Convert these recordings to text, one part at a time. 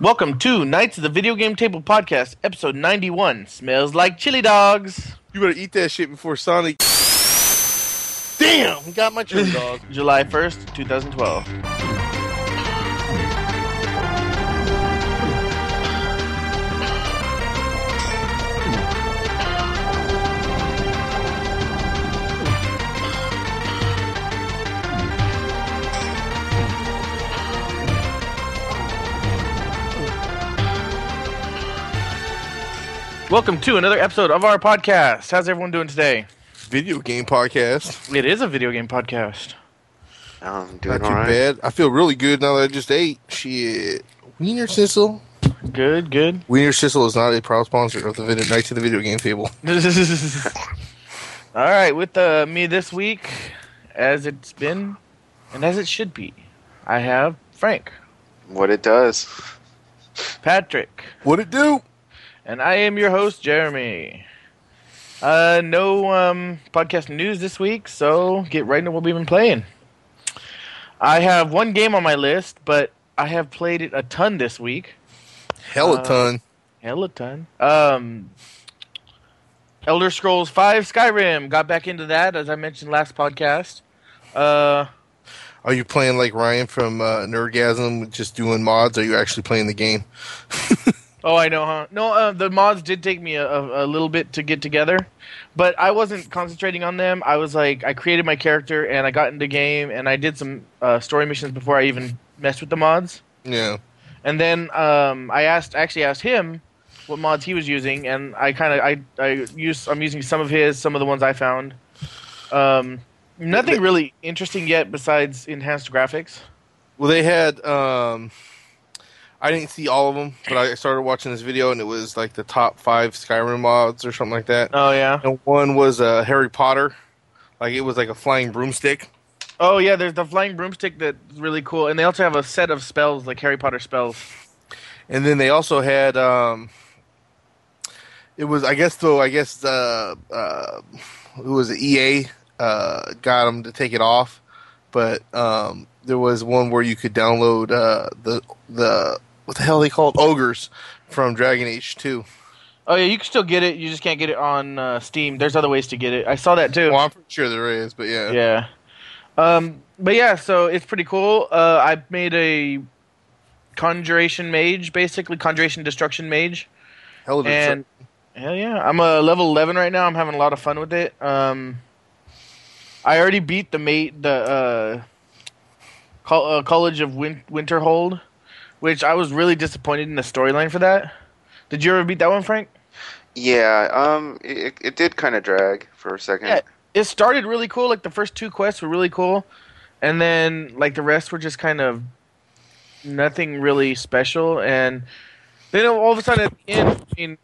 Welcome to Knights of the Video Game Table Podcast, episode 91. Smells like chili dogs. You better eat that shit before Sonic. Damn, got my chili dogs. July 1st, 2012. Welcome to another episode of our podcast. How's everyone doing today? Video game podcast. It is a video game podcast. I'm doing all right. Not too bad. I feel really good now that I just ate. Shit. Wiener Schnitzel. Good, good. Wiener Schnitzel is not a proud sponsor of the Nights of the Video Game Table. All right. With me this week, as it's been and as it should be, I have Frank. What it does. Patrick. What it do. And I am your host, Jeremy. No podcast news this week, so get right into what we've been playing. I have one game on my list, but I have played it a ton this week. Hell a ton. Elder Scrolls 5: Skyrim. Got back into that, as I mentioned last podcast. Are you playing like Ryan from Nerdgasm, just doing mods, or are you actually playing the game? Oh, I know, huh? No, the mods did take me a little bit to get together, but I wasn't concentrating on them. I was like, I created my character, and I got into the game, and I did some story missions before I even messed with the mods. Yeah. And then I actually asked him what mods he was using, and I'm using some of the ones I found. Nothing really interesting yet besides enhanced graphics. Well, they had... I didn't see all of them, but I started watching this video, and it was like the top 5 Skyrim mods or something like that. Oh, yeah. And one was Harry Potter. Like, it was like a flying broomstick. Oh, yeah, there's the flying broomstick that's really cool. And they also have a set of spells, like Harry Potter spells. And then they also had, EA got them to take it off. But there was one where you could download the what the hell they called ogres from Dragon Age 2. Oh yeah, you can still get it. You just can't get it on Steam. There's other ways to get it. I saw that too. Well, I'm pretty sure there is, but yeah. Yeah. But yeah, so it's pretty cool. I made a conjuration mage, basically conjuration destruction mage. Hell of a trick. Hell yeah, I'm a level 11 right now. I'm having a lot of fun with it. I already beat the College of Winterhold. Which I was really disappointed in the storyline for that. Did you ever beat that one, Frank? Yeah, it did kind of drag for a second. Yeah, it started really cool. Like the first 2 quests were really cool, and then like the rest were just kind of nothing really special. And then all of a sudden, at the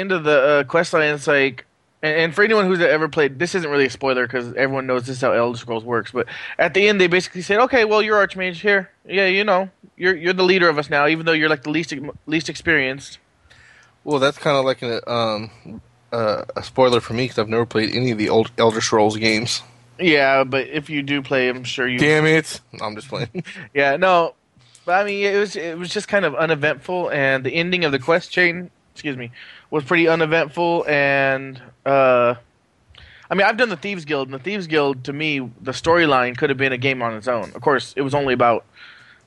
end of the quest line, it's like. And for anyone who's ever played, this isn't really a spoiler because everyone knows this is how Elder Scrolls works. But at the end, they basically said, "Okay, well, you're Archmage here. Yeah, you know, you're the leader of us now, even though you're like the least experienced." Well, that's kind of like a spoiler for me because I've never played any of the old Elder Scrolls games. Yeah, but if you do play, I'm sure you. Damn it! I'm just playing. Yeah, no, but I mean, it was just kind of uneventful, and the ending of the quest chain. Excuse me, was pretty uneventful, and I mean, I've done the Thieves Guild, and the Thieves Guild, to me, the storyline could have been a game on its own. Of course, it was only about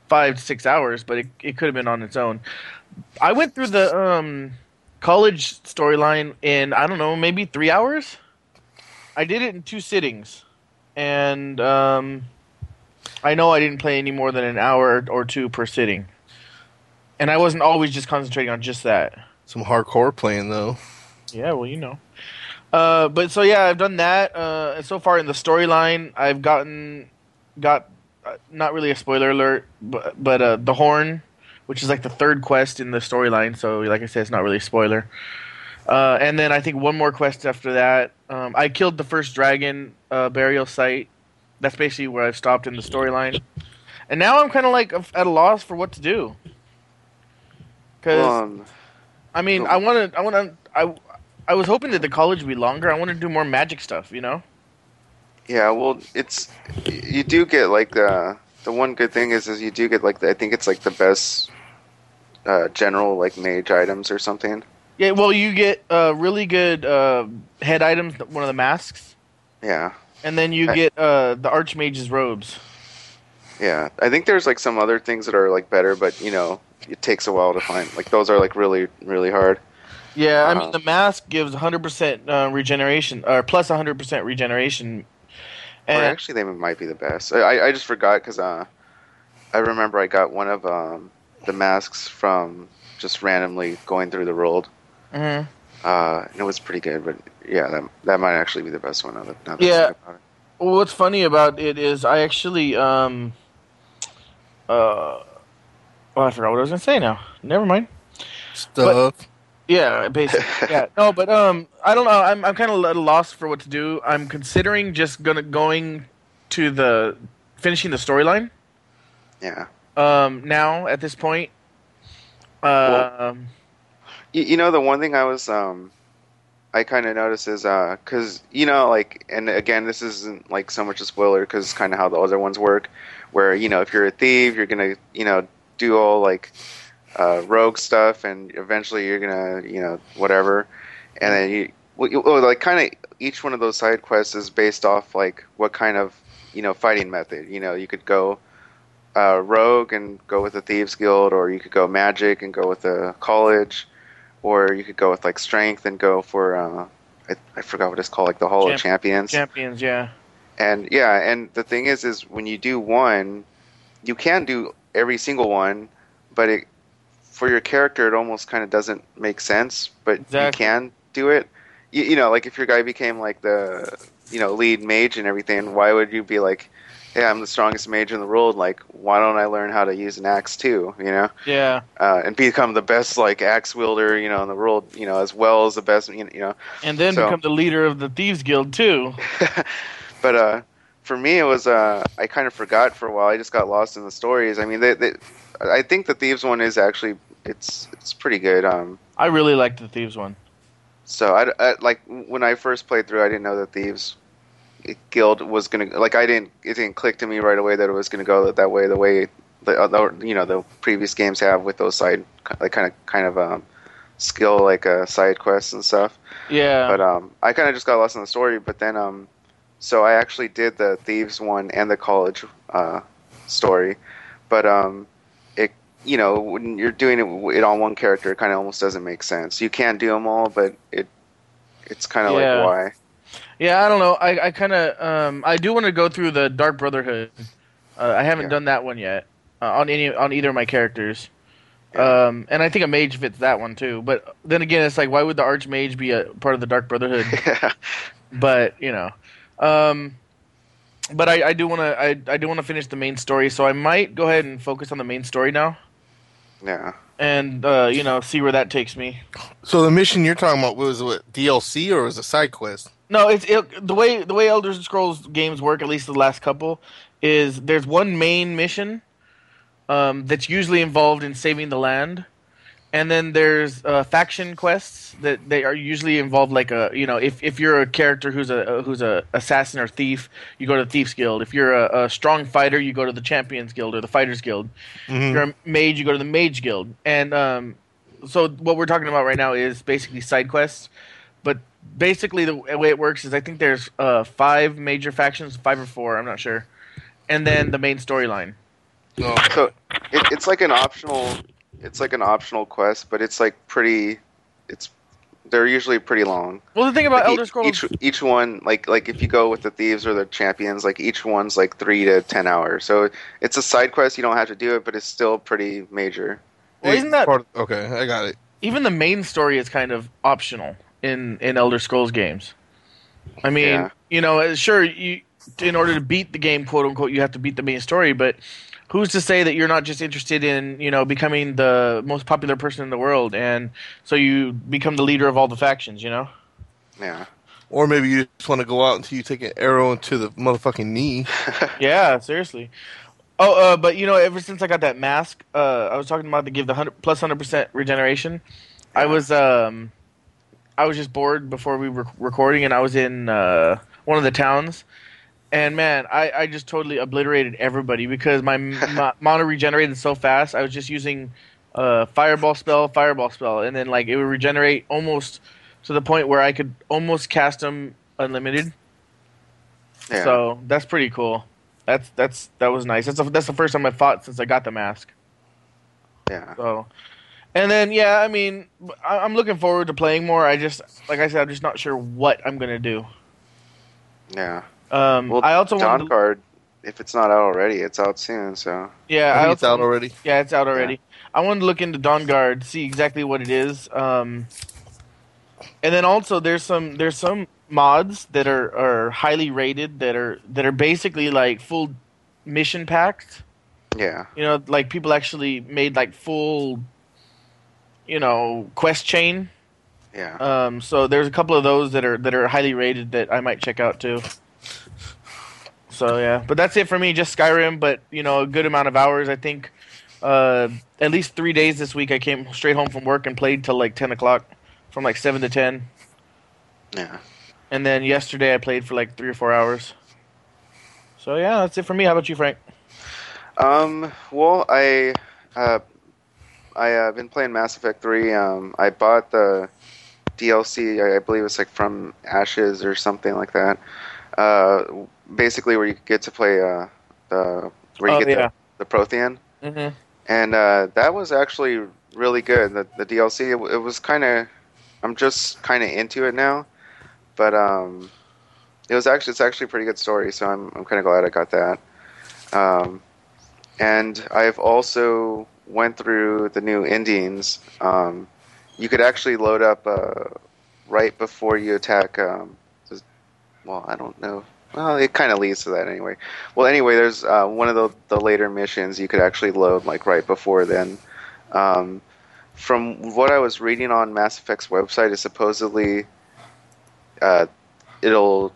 5 to 6 hours, but it could have been on its own. I went through the college storyline in, I don't know, maybe 3 hours? I did it in 2 sittings, and I know I didn't play any more than an hour or 2 per sitting, and I wasn't always just concentrating on just that. Some hardcore playing, though. Yeah, well, you know. But so, yeah, I've done that. So far in the storyline, I've got not really a spoiler alert, but the Horn, which is like the 3rd quest in the storyline. So, like I said, it's not really a spoiler. And then I think one more quest after that. I killed the first dragon burial site. That's basically where I've stopped in the storyline. And now I'm kind of like at a loss for what to do. Because... I mean, I was hoping that the college would be longer. I want to do more magic stuff, you know? Yeah, well, you do get, like, the one good thing is you do get, like, I think it's, like, the best general like mage items or something? Yeah, well, you get really good head items, one of the masks. Yeah. And then you get the Archmage's robes. Yeah, I think there's like some other things that are like better, but you know, it takes a while to find. Like those are like really, really hard. Yeah, I mean the mask gives 100% regeneration, or plus 100% regeneration. And or actually, they might be the best. I just forgot because I remember I got one of the masks from just randomly going through the world. Mm-hmm. And it was pretty good, but yeah, that might actually be the best one. Now that about it. Well, what's funny about it is I actually I forgot what I was gonna say now. Never mind. Stuff. But, yeah, basically. Yeah. No, but I don't know. I'm kind of at a loss for what to do. I'm considering just going to the finishing the storyline. Yeah. Now at this point. You know, the one thing I was I kind of noticed is because you know, like, and again, this isn't like so much a spoiler because it's kind of how the other ones work, where you know, if you're a thief, you're gonna you know do all like. Rogue stuff, and eventually you're gonna, you know, whatever, and then like kind of each one of those side quests is based off like what kind of you know fighting method. You know, you could go rogue and go with the Thieves Guild, or you could go magic and go with the college, or you could go with like strength and go for I forgot what it's called, like the Hall of Champions. Champions, yeah. And yeah, and the thing is when you do one, you can do every single one, but it. For your character, it almost kind of doesn't make sense, but exactly. You can do it. You know, like if your guy became like the you know lead mage and everything, why would you be like, "Yeah, I'm the strongest mage in the world. Like, why don't I learn how to use an axe too?" You know? Yeah. And become the best like axe wielder, you know, in the world, you know, as well as the best, you know. And then become the leader of the Thieves Guild too. But for me, it was I kind of forgot for a while. I just got lost in the stories. I mean, I think the Thieves one is actually it's pretty good. I really liked the Thieves one. So I like when I first played through, I didn't know that Thieves Guild was gonna like it didn't click to me right away that it was gonna go that way. The way the you know the previous games have with those side like kind of skill like side quests and stuff. Yeah. But I kind of just got lost in the story. But then so I actually did the Thieves one and the college story, but you know, when you're doing it on one character, it kind of almost doesn't make sense. You can't do them all, but it's kind of like why. Yeah, I don't know. I kind of I do want to go through the Dark Brotherhood. I haven't done that one yet on either of my characters. Yeah. And I think a mage fits that one too. But then again, it's like why would the Archmage be a part of the Dark Brotherhood? But you know. But I do want to I do want to finish the main story, so I might go ahead and focus on the main story now. Yeah. And, you know, see where that takes me. So the mission you're talking about was what, DLC or was it a side quest? No, the way Elder Scrolls games work, at least the last couple, is there's one main mission that's usually involved in saving the land. And then there's faction quests that they are usually involved, like you know, if you're a character who's a assassin or thief, you go to the Thieves Guild. If you're a strong fighter, you go to the Champions Guild or the Fighters Guild. Mm-hmm. If you're a mage, you go to the Mage Guild. And so what we're talking about right now is basically side quests. But basically the way it works is I think there's 5 major factions, 5 or 4, I'm not sure, and then the main storyline. So it's like an optional. It's like an optional quest, but it's like pretty. They're usually pretty long. Well, the thing about Elder Scrolls, each one like if you go with the thieves or the champions, like each one's like 3 to 10 hours. So it's a side quest. You don't have to do it, but it's still pretty major. Well, isn't that okay? I got it. Even the main story is kind of optional in Elder Scrolls games. I mean, you know, sure, in order to beat the game, quote unquote, you have to beat the main story, but. Who's to say that you're not just interested in, you know, becoming the most popular person in the world, and so you become the leader of all the factions, you know? Yeah. Or maybe you just want to go out until you take an arrow into the motherfucking knee. Yeah, seriously. Oh, but you know, ever since I got that mask, I was talking about to give the plus 100% regeneration. Yeah. I was just bored before we were recording, and I was in one of the towns. And man, I just totally obliterated everybody because my mana regenerated so fast. I was just using fireball spell, and then like it would regenerate almost to the point where I could almost cast them unlimited. Yeah. So that's pretty cool. That was nice. That's the first time I fought since I got the mask. Yeah. So, and then yeah, I mean, I'm looking forward to playing more. I just, like I said, I'm just not sure what I'm gonna do. Yeah. Well, I also want Dawnguard. If it's not out already, it's out soon. So yeah, it's out already. Yeah, it's out already. Yeah. I wanted to look into Dawnguard, see exactly what it is. And then also there's some mods that are highly rated that are basically like full mission packs. Yeah. You know, like people actually made like full, you know, quest chain. Yeah. So there's a couple of those that are highly rated that I might check out too. So yeah, but that's it for me. Just Skyrim, but you know, a good amount of hours. I think at least 3 days this week. I came straight home from work and played till like 10 o'clock, from like 7 to 10. Yeah. And then yesterday I played for like 3 or 4 hours. So yeah, that's it for me. How about you, Frank? Well, I been playing Mass Effect 3. I bought the DLC. I believe it's like From Ashes or something like that. Basically, where you get to play the Prothean, mm-hmm. And that was actually really good. The DLC, it was kind of, I'm just kind of into it now, but it's actually a pretty good story. So I'm kind of glad I got that. And I've also went through the new endings. You could actually load up right before you attack. Well, I don't know. Well, it kind of leads to that anyway. Well, anyway, there's one of the later missions you could actually load like right before then. From what I was reading on Mass Effect's website, is supposedly as you're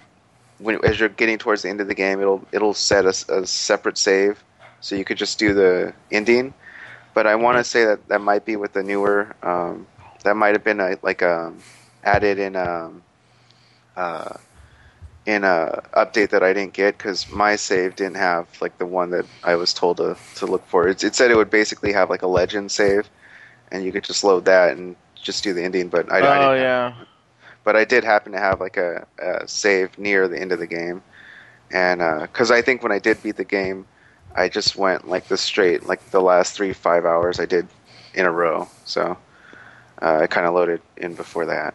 getting towards the end of the game, it'll set a separate save, so you could just do the ending. But I want to say that might be with the newer. That might have been added in. In a update that I didn't get, because my save didn't have like the one that I was told to look for. It said it would basically have like a legend save, and you could just load that and just do the ending. But I didn't. Yeah. But I did happen to have like a save near the end of the game, and because I think when I did beat the game, I just went like this straight like the last 3-5 hours I did in a row. So I kind of loaded in before that.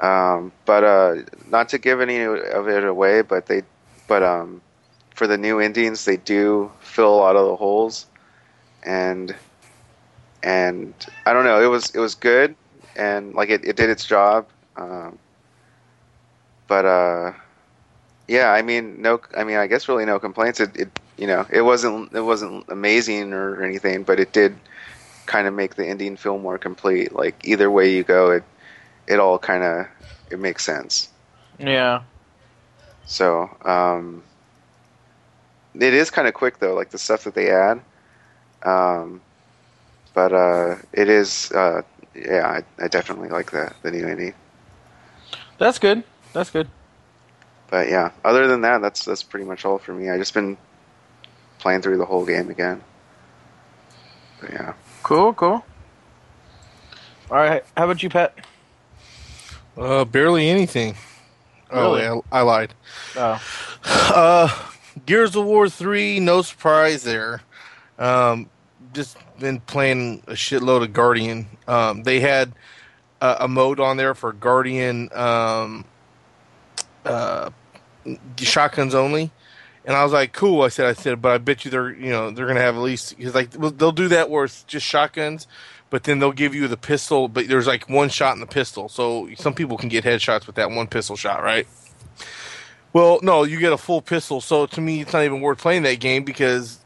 But not to give any of it away, but for the new endings, they do fill a lot of the holes, and I don't know, it was good, and like it did its job, yeah, I guess really no complaints. It wasn't amazing or anything, but it did kind of make the ending feel more complete. Like either way you go, it all kind of, it makes sense. Yeah. So, it is kind of quick though, like the stuff that they add. But it is, yeah, I definitely like the new indie. That's good. But yeah, other than that, that's pretty much all for me. I just been playing through the whole game again. But yeah. Cool. All right, how about you, Pat? Barely anything. Really? Oh, yeah, I lied. Oh. Gears of War 3, no surprise there. Just been playing a shitload of Guardian. They had a mode on there for Guardian shotguns only, and I was like, "Cool." I said, but I bet you they're gonna have at least, because like they'll do that where it's just shotguns. But then they'll give you the pistol, but there's like one shot in the pistol. So some people can get headshots with that one pistol shot, right? Well, no, you get a full pistol. So to me, it's not even worth playing that game because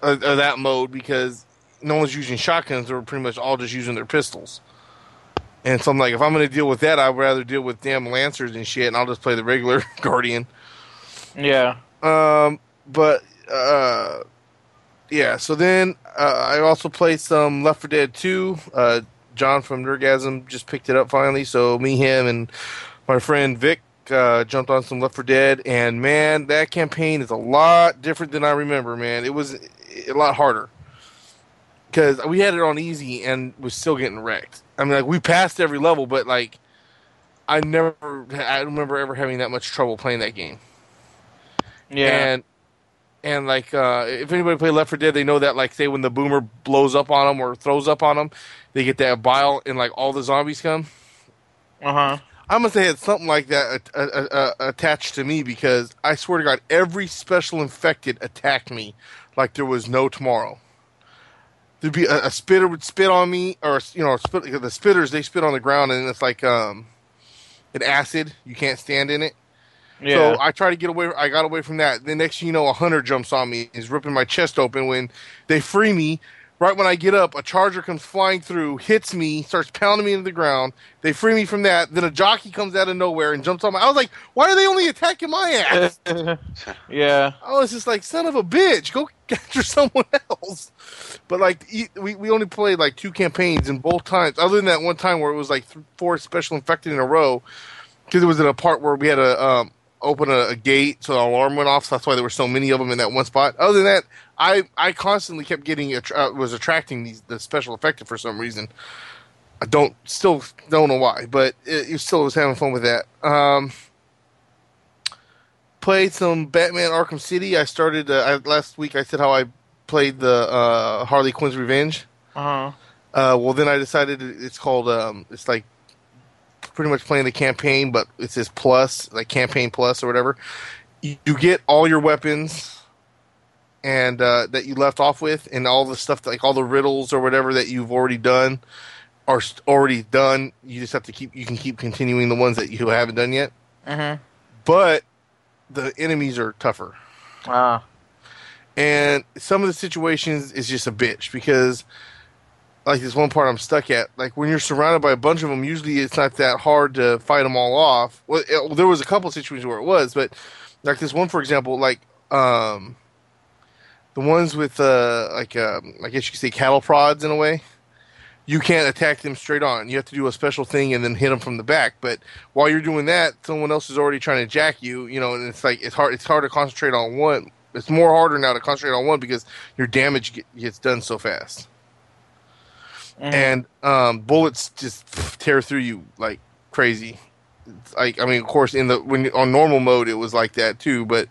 of that mode, because no one's using shotguns. They're pretty much all just using their pistols. And so I'm like, if I'm going to deal with that, I'd rather deal with damn Lancers and shit, and I'll just play the regular Guardian. Yeah. Yeah, so then I also played some Left 4 Dead 2. John from Nerdgasm just picked it up finally, so me, him, and my friend Vic jumped on some Left 4 Dead, and man, that campaign is a lot different than I remember, man. It was a lot harder. Because we had it on easy and was still getting wrecked. I mean, like, we passed every level, but, like, I remember ever having that much trouble playing that game. Yeah. And like, if anybody played Left 4 Dead, they know that, like, say when the boomer blows up on them or throws up on them, they get that bile and, like, all the zombies come. Uh-huh. I must have had something like that attached to me because I swear to God, every special infected attacked me like there was no tomorrow. There'd be a spitter would spit on me, or, you know, the spitters, they spit on the ground, and it's like an acid. You can't stand in it. Yeah. So I tried to get away. I got away from that. The next thing you know, a hunter jumps on me and is ripping my chest open. When they free me, right when I get up, a charger comes flying through, hits me, starts pounding me into the ground. They free me from that. Then a jockey comes out of nowhere and jumps on me. I was like, why are they only attacking my ass? Yeah. I was just like, son of a bitch, go after someone else. But, like, we only played, like, 2 campaigns, and both times, other than that one time where it was, like, 4 special infected in a row, because it was in a part where we had to open a gate, so the alarm went off, so that's why there were so many of them in that one spot. Other than that, I constantly kept getting, was attracting the special infected for some reason. I still don't know why, but it still was having fun with that. Played some Batman Arkham City. I started, last week I said how I played the Harley Quinn's Revenge. Uh-huh. Well, then I decided it's called, it's like pretty much playing the campaign, but it says plus, like campaign plus or whatever. You get all your weapons and that you left off with, and all the stuff, like all the riddles or whatever that you've already done are already done. You just have to you can keep continuing the ones that you haven't done yet. Uh-huh. But the enemies are tougher. Ah. And some of the situations is just a bitch because, like, this one part I'm stuck at. Like, when you're surrounded by a bunch of them, usually it's not that hard to fight them all off. Well, there was a couple of situations where it was, but, like, this one, for example, like, the ones with, I guess you could say cattle prods in a way, you can't attack them straight on. You have to do a special thing and then hit them from the back. But while you're doing that, someone else is already trying to jack you, you know, and it's like, it's hard to concentrate on one. It's more harder now to concentrate on one because your damage gets done so fast. Mm-hmm. And bullets just tear through you like crazy. It's like, I mean, of course, on normal mode, it was like that too. But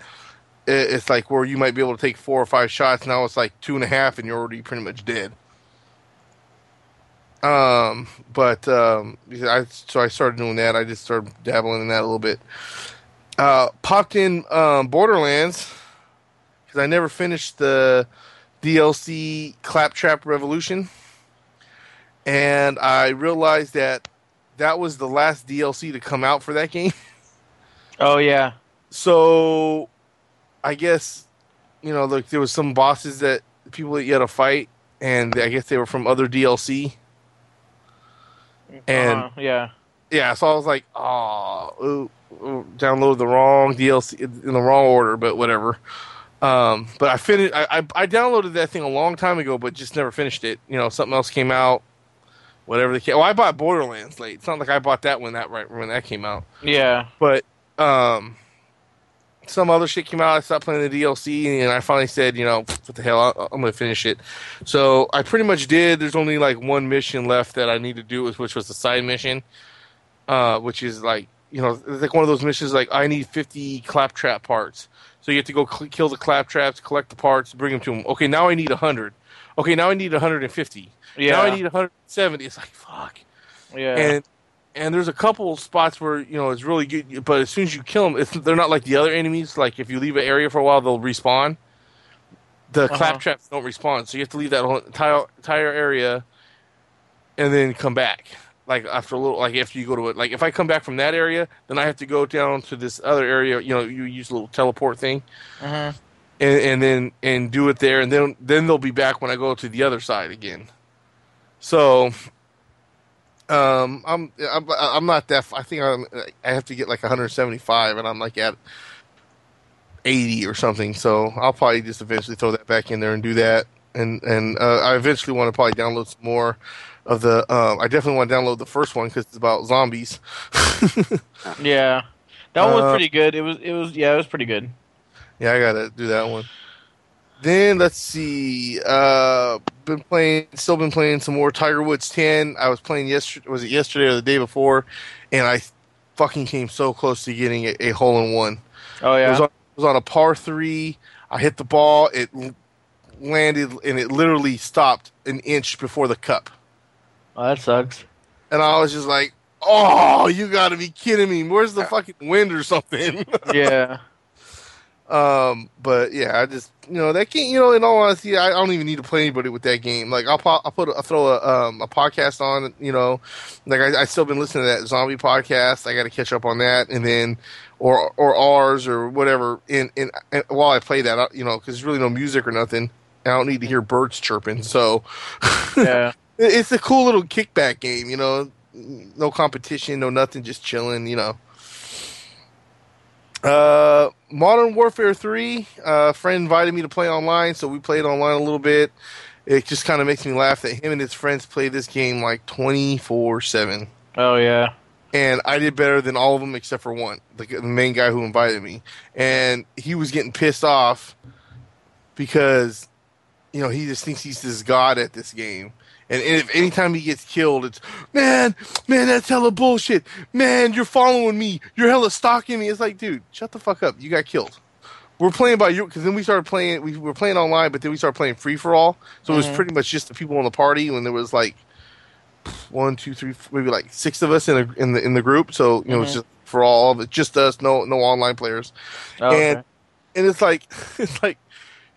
it's like where you might be able to take 4 or 5 shots. Now it's like 2.5, and you're already pretty much dead. I started doing that. I just started dabbling in that a little bit. Popped in Borderlands. I never finished the DLC Claptrap Revolution, and I realized that was the last DLC to come out for that game. Oh, yeah. So, I guess, you know, look, there was some bosses that people that you had to fight, and I guess they were from other DLC. And yeah. Yeah, so I was like, downloaded the wrong DLC in the wrong order, but whatever. But I finished. I downloaded that thing a long time ago, but just never finished it. You know, something else came out. Whatever they came. Well, I bought Borderlands late. It's not like I bought that when that came out. Yeah. But some other shit came out. I stopped playing the DLC, and I finally said, you know, what the hell? I'm gonna finish it. So I pretty much did. There's only like one mission left that I need to do, which was the side mission, which is like, you know, it's like one of those missions. Like, I need 50 claptrap parts. So you have to go kill the claptraps, collect the parts, bring them to them. Okay, now I need 100. Okay, now I need 150. Yeah. Now I need 170. It's like, fuck. Yeah. And there's a couple spots where, you know, it's really good, but as soon as you kill them, they're not like the other enemies. Like, if you leave an area for a while, they'll respawn. The claptraps don't respawn, so you have to leave that whole entire area and then come back. Like, after a little, like, after you go to it, like, if I come back from that area, then I have to go down to this other area, you know, you use a little teleport thing, and then do it there, and then they'll be back when I go to the other side again. So, I'm not that, I think I have to get, like, 175, and I'm, like, at 80 or something, so I'll probably just eventually throw that back in there and do that, and I eventually want to probably download some more of the, I definitely want to download the first one because it's about zombies. Yeah, that one was pretty good. It was pretty good. Yeah, I gotta do that one. Then let's see. Still been playing some more Tiger Woods 10. I was playing yesterday. Was it yesterday or the day before? And I fucking came so close to getting a hole in one. Oh yeah. It was on a par 3. I hit the ball. It landed and it literally stopped an inch before the cup. Oh, that sucks. And I was just like, "Oh, you got to be kidding me! Where's the fucking wind or something?" Yeah. But yeah, I just that game. In all honesty, I don't even need to play anybody with that game. Like I'll throw a podcast on. Like I still been listening to that zombie podcast. I got to catch up on that, and then or ours or whatever. And while I play that, because there's really no music or nothing, and I don't need to hear birds chirping. So yeah, it's a cool little kickback game. No competition, no nothing, just chilling. Modern Warfare 3, a friend invited me to play online, so we played online a little bit. It just kind of makes me laugh that him and his friends play this game like 24/7. Oh, yeah. And I did better than all of them except for one, the main guy who invited me. And he was getting pissed off because, he just thinks he's this god at this game. And if anytime he gets killed, it's, man, that's hella bullshit. Man, you're following me. You're hella stalking me. It's like, dude, shut the fuck up. You got killed. We're playing by you because then we started playing. We were playing online, but then we started playing free for all. So it was pretty much just the people in the party. When there was like 1, 2, 3, maybe like 6 of us in the group. So it was just for all of it, just us, no online players. Oh, and it's like.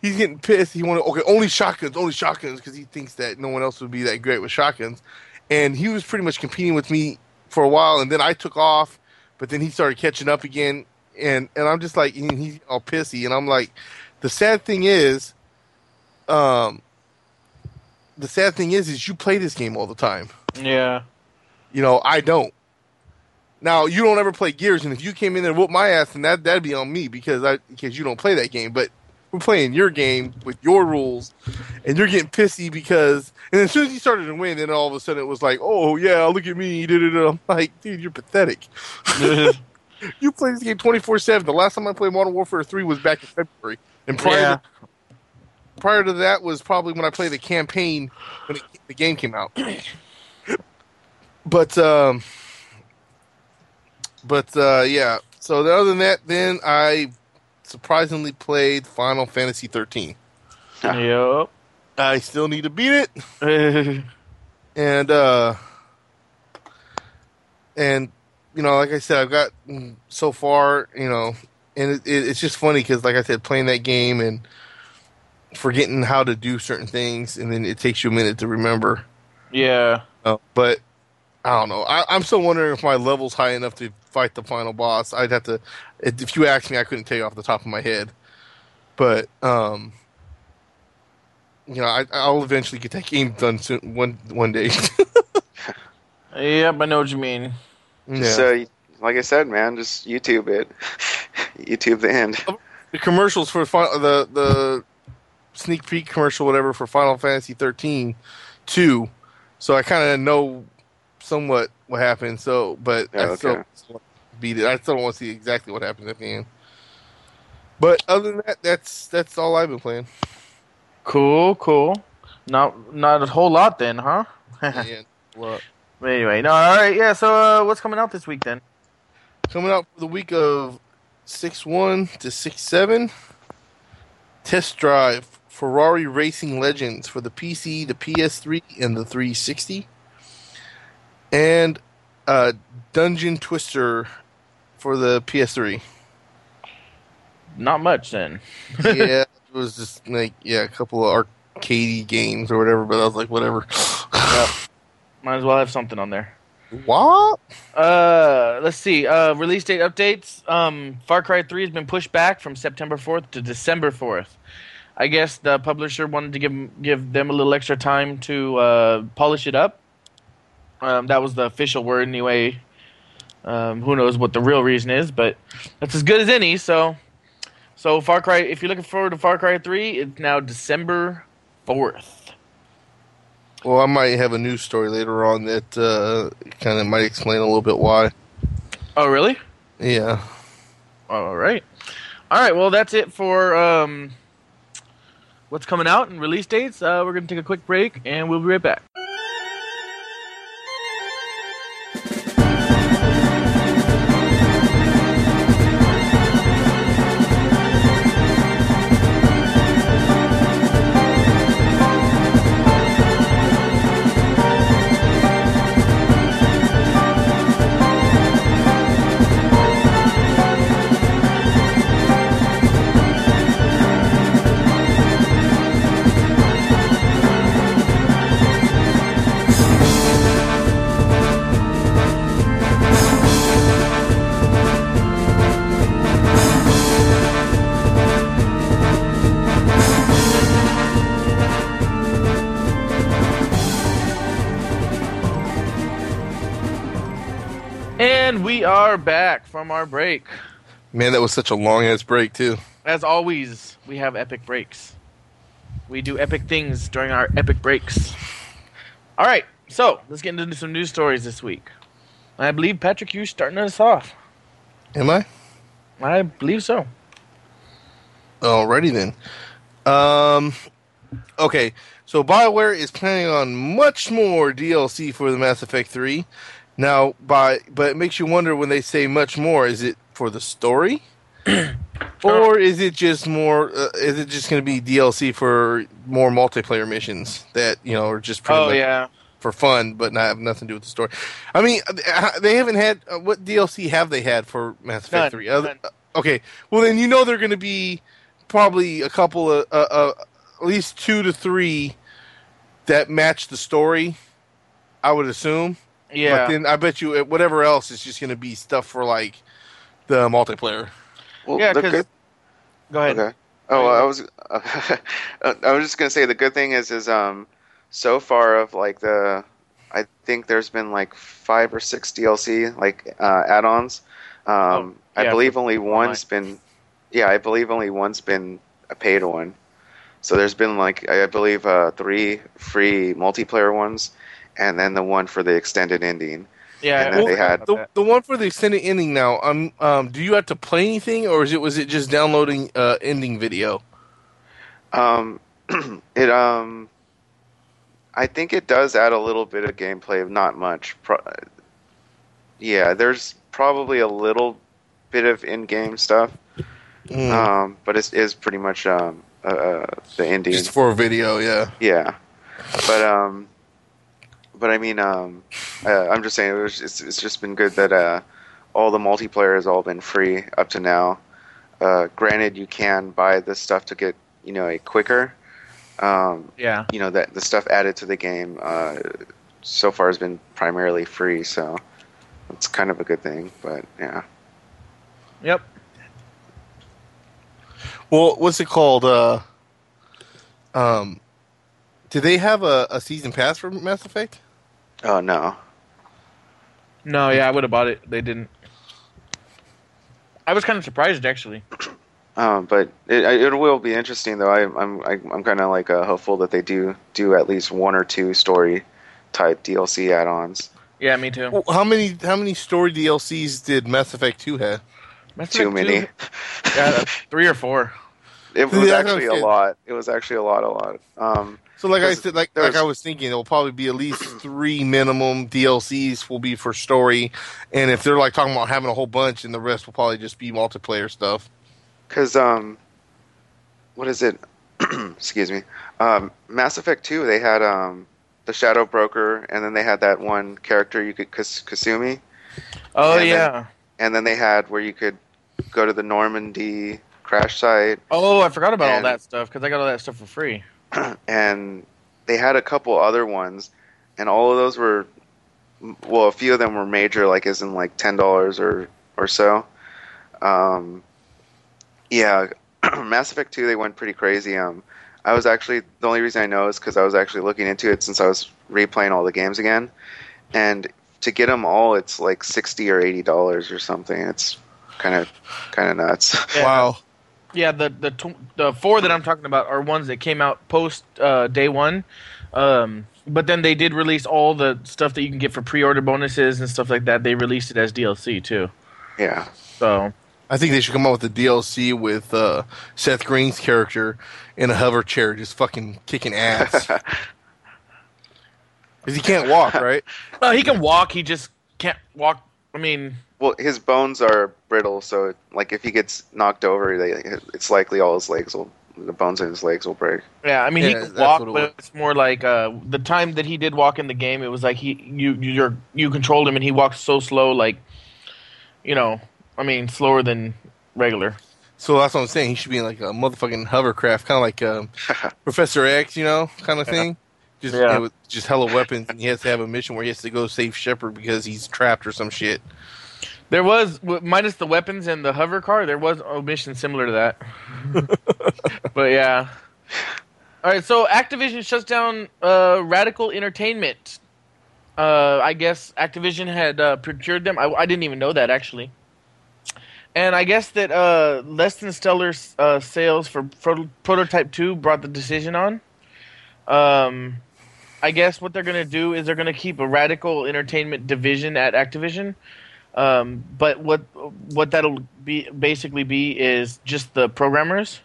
He's getting pissed. He wanted only shotguns, because he thinks that no one else would be that great with shotguns. And he was pretty much competing with me for a while, and then I took off, but then he started catching up again, and I'm just like, and he's all pissy, and I'm like, the sad thing is you play this game all the time. Yeah. I don't. Now, you don't ever play Gears, and if you came in there and whooped my ass, then that'd be on me because you don't play that game, but we're playing your game with your rules, and you're getting pissy because. And as soon as you started to win, then all of a sudden it was like, "Oh yeah, look at me!" I'm like, "Dude, you're pathetic." You play this game 24/7. The last time I played Modern Warfare 3 was back in February, and prior to that was probably when I played the campaign when the game came out. Yeah. So other than that, then I surprisingly played Final Fantasy XIII. Yep. I still need to beat it. and like I said, I've got so far, and it's just funny because, like I said, playing that game and forgetting how to do certain things, and then it takes you a minute to remember. Yeah. But I don't know. I'm still wondering if my level's high enough to fight the final boss. I'd have to. If you asked me, I couldn't tell you off the top of my head. But I'll eventually get that game done soon, one day. Yep, I know what you mean. Yeah. So, like I said, man, just YouTube it. YouTube the end. The commercials for the sneak peek commercial, whatever, for Final Fantasy XIII 2. So I kind of know somewhat what happened, I still beat it. I still don't want to see exactly what happens at the end. But other than that, that's all I've been playing. Cool. Not a whole lot then, huh? Yeah. Well, anyway, all right, yeah. So what's coming out this week then? Coming out for the week of 6/1 to 6/7, Test Drive Ferrari Racing Legends for the PC, the PS3, and the 360. And Dungeon Twister for the PS3. Not much then. Yeah, it was just like a couple of arcadey games or whatever. But I was like, whatever. Yeah. Might as well have something on there. What? Let's see. Release date updates. Far Cry 3 has been pushed back from September 4th to December 4th. I guess the publisher wanted to give them a little extra time to polish it up. That was the official word anyway. Who knows what the real reason is, but that's as good as any. So Far Cry, if you're looking forward to Far Cry 3, it's now December 4th. Well, I might have a news story later on that kind of might explain a little bit why. Oh, really? Yeah. All right. Well, that's it for what's coming out and release dates, we're going to take a quick break, and we'll be right back. We are back from our break. Man, that was such a long-ass break, too. As always, we have epic breaks. We do epic things during our epic breaks. All right, so let's get into some news stories this week. I believe, Patrick, you're starting us off. Am I? I believe so. Alrighty, then. Okay, so BioWare is planning on much more DLC for the Mass Effect 3. Now, but it makes you wonder when they say much more, is it for the story? Or is it just more, is it just going to be DLC for more multiplayer missions that, you know, are just pretty much for fun, but not have nothing to do with the story? I mean, they haven't had, what DLC have they had for Mass Effect 3? Okay, well then you know they're going to be probably a couple of, at least 2 to 3 that match the story, I would assume. Yeah. But then I bet you whatever else is just going to be stuff for, like, the multiplayer. Well, yeah, because... Go ahead. Okay. Oh, I was just going to say the good thing is so far of, like, the... I think there's been, like, 5 or 6 DLC, like, add-ons. I believe only one's been... Yeah, I believe only one's been a paid one. So there's been, like, I believe 3 free multiplayer ones. And then the one for the extended ending. Yeah, and then they had the one for the extended ending. Now, do you have to play anything, or was it just downloading ending video? I think it does add a little bit of gameplay, not much. There's probably a little bit of in-game stuff, but it is pretty much the ending. Just for video, yeah. Yeah, But I mean, I'm just saying it's just been good that all the multiplayer has all been free up to now. Granted, you can buy this stuff to get it quicker. That the stuff added to the game so far has been primarily free, so it's kind of a good thing. But yeah. Yep. Well, what's it called? Do they have a season pass for Mass Effect? Oh, no. No, yeah, I would have bought it. They didn't. I was kind of surprised, actually. But it will be interesting, though. I'm kind of like hopeful that they do at least 1 or 2 story type DLC add-ons. Yeah, me too. Well, how many story DLCs did Mass Effect 2 have? Too many. Yeah, 3 or 4. It was actually a lot. It was actually a lot. So like I said, like I was thinking, it'll probably be at least 3 minimum DLCs will be for story, and if they're like talking about having a whole bunch, and the rest will probably just be multiplayer stuff. Because what is it? Excuse me. Mass Effect 2, they had the Shadow Broker, and then they had that one character you could Kasumi. Oh and yeah. Then they had where you could go to the Normandy crash site. Oh, I forgot about all that stuff because I got all that stuff for free. And they had a couple other ones, and all of those were, well, a few of them were major, like as in like $10 or so. Mass Effect 2, they went pretty crazy. I was actually, the only reason I know is because I was actually looking into it since I was replaying all the games again, and to get them all, it's like $60 or $80 or something. It's kind of nuts. Yeah. Wow. Yeah, the 4 that I'm talking about are ones that came out post day one, but then they did release all the stuff that you can get for pre-order bonuses and stuff like that. They released it as DLC too. Yeah. So I think they should come out with a DLC with Seth Green's character in a hover chair just fucking kicking ass. Because he can't walk, right? No, he can walk. He just can't walk. I mean... Well, his bones are brittle, so like if he gets knocked over, it's likely all his legs will... The bones in his legs will break. Yeah, I mean, he could walk, but it's more like the time that he did walk in the game, it was like you controlled him and he walked so slow, like, you know, I mean, slower than regular. So that's what I'm saying. He should be in like a motherfucking hovercraft, kind of like Professor X, you know, kind of thing. Just yeah. You know, with just hella weapons, and he has to have a mission where he has to go save Shepard because he's trapped or some shit. There was, minus the weapons and the hover car, there was a mission similar to that. But yeah. All right, so Activision shuts down Radical Entertainment. I guess Activision had procured them. I didn't even know that, actually. And I guess that less than stellar sales for Prototype 2 brought the decision on. I guess what they're going to do is they're going to keep a Radical Entertainment division at Activision. But what that'll be basically be is just the programmers,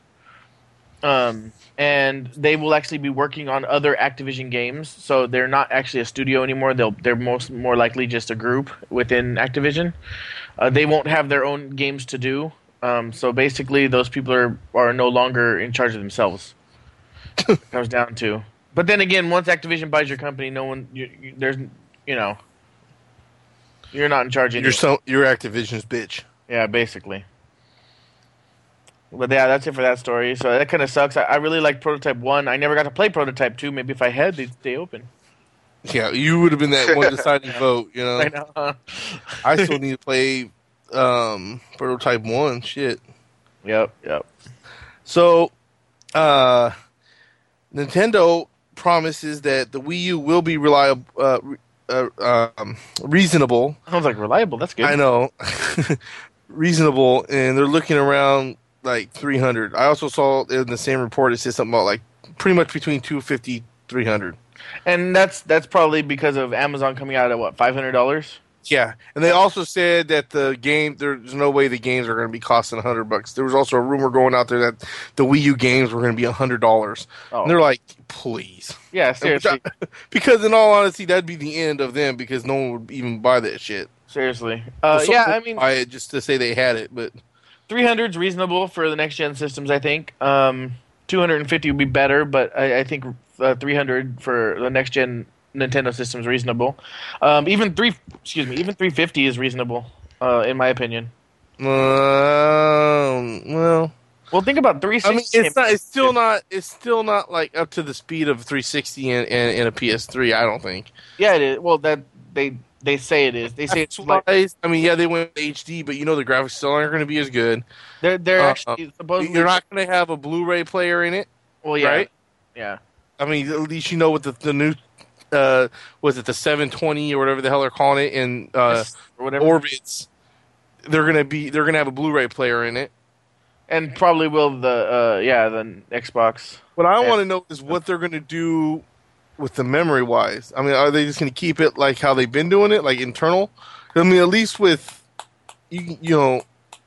and they will actually be working on other Activision games. So they're not actually a studio anymore. They're more likely just a group within Activision. They won't have their own games to do. So basically, those people are no longer in charge of themselves. It comes down to. But then again, once Activision buys your company, no one there's you know. You're not in charge anymore. You're Activision's bitch. Yeah, basically. But yeah, that's it for that story. So that kind of sucks. I really liked Prototype 1. I never got to play Prototype 2. Maybe if I had, they'd stay open. Yeah, you would have been that one deciding vote, you know? I know. Huh? I still need to play Prototype 1. Shit. Yep. So, Nintendo promises that the Wii U will be reliable... reasonable. Sounds like reliable. That's good. I know. Reasonable, and they're looking around like 300. I also saw in the same report it says something about like pretty much between 250 300. And that's probably because of Amazon coming out at what $500. Yeah, and they also said that the game there's no way the games are going to be costing $100. There was also a rumor going out there that the Wii U games were going to be $100, and they're like, please. Yeah, seriously. Because in all honesty, that'd be the end of them because no one would even buy that shit. Seriously. Yeah, I mean, buy it just to say they had it, but 300's reasonable for the next gen systems, I think. 250 would be better, but I think 300 for the next gen. Nintendo system's reasonable. Even 350 is reasonable, in my opinion. Well, think about 360. I mean, it's still not like up to the speed of 360 and a PS3. I don't think. Yeah, it is. Well, that they say it is. They say it's like. I mean, yeah, they went with HD, but you know the graphics still aren't going to be as good. They're actually supposedly you're not going to have a Blu-ray player in it. Well, yeah, right? Yeah. I mean, at least you know what the new. Was it the 720 or whatever the hell they're calling it in Orbitz? They're gonna have a Blu-ray player in it, and probably will the Xbox. What I want to know is what they're gonna do with the memory wise. I mean, are they just gonna keep it like how they've been doing it, like internal? I mean, at least with I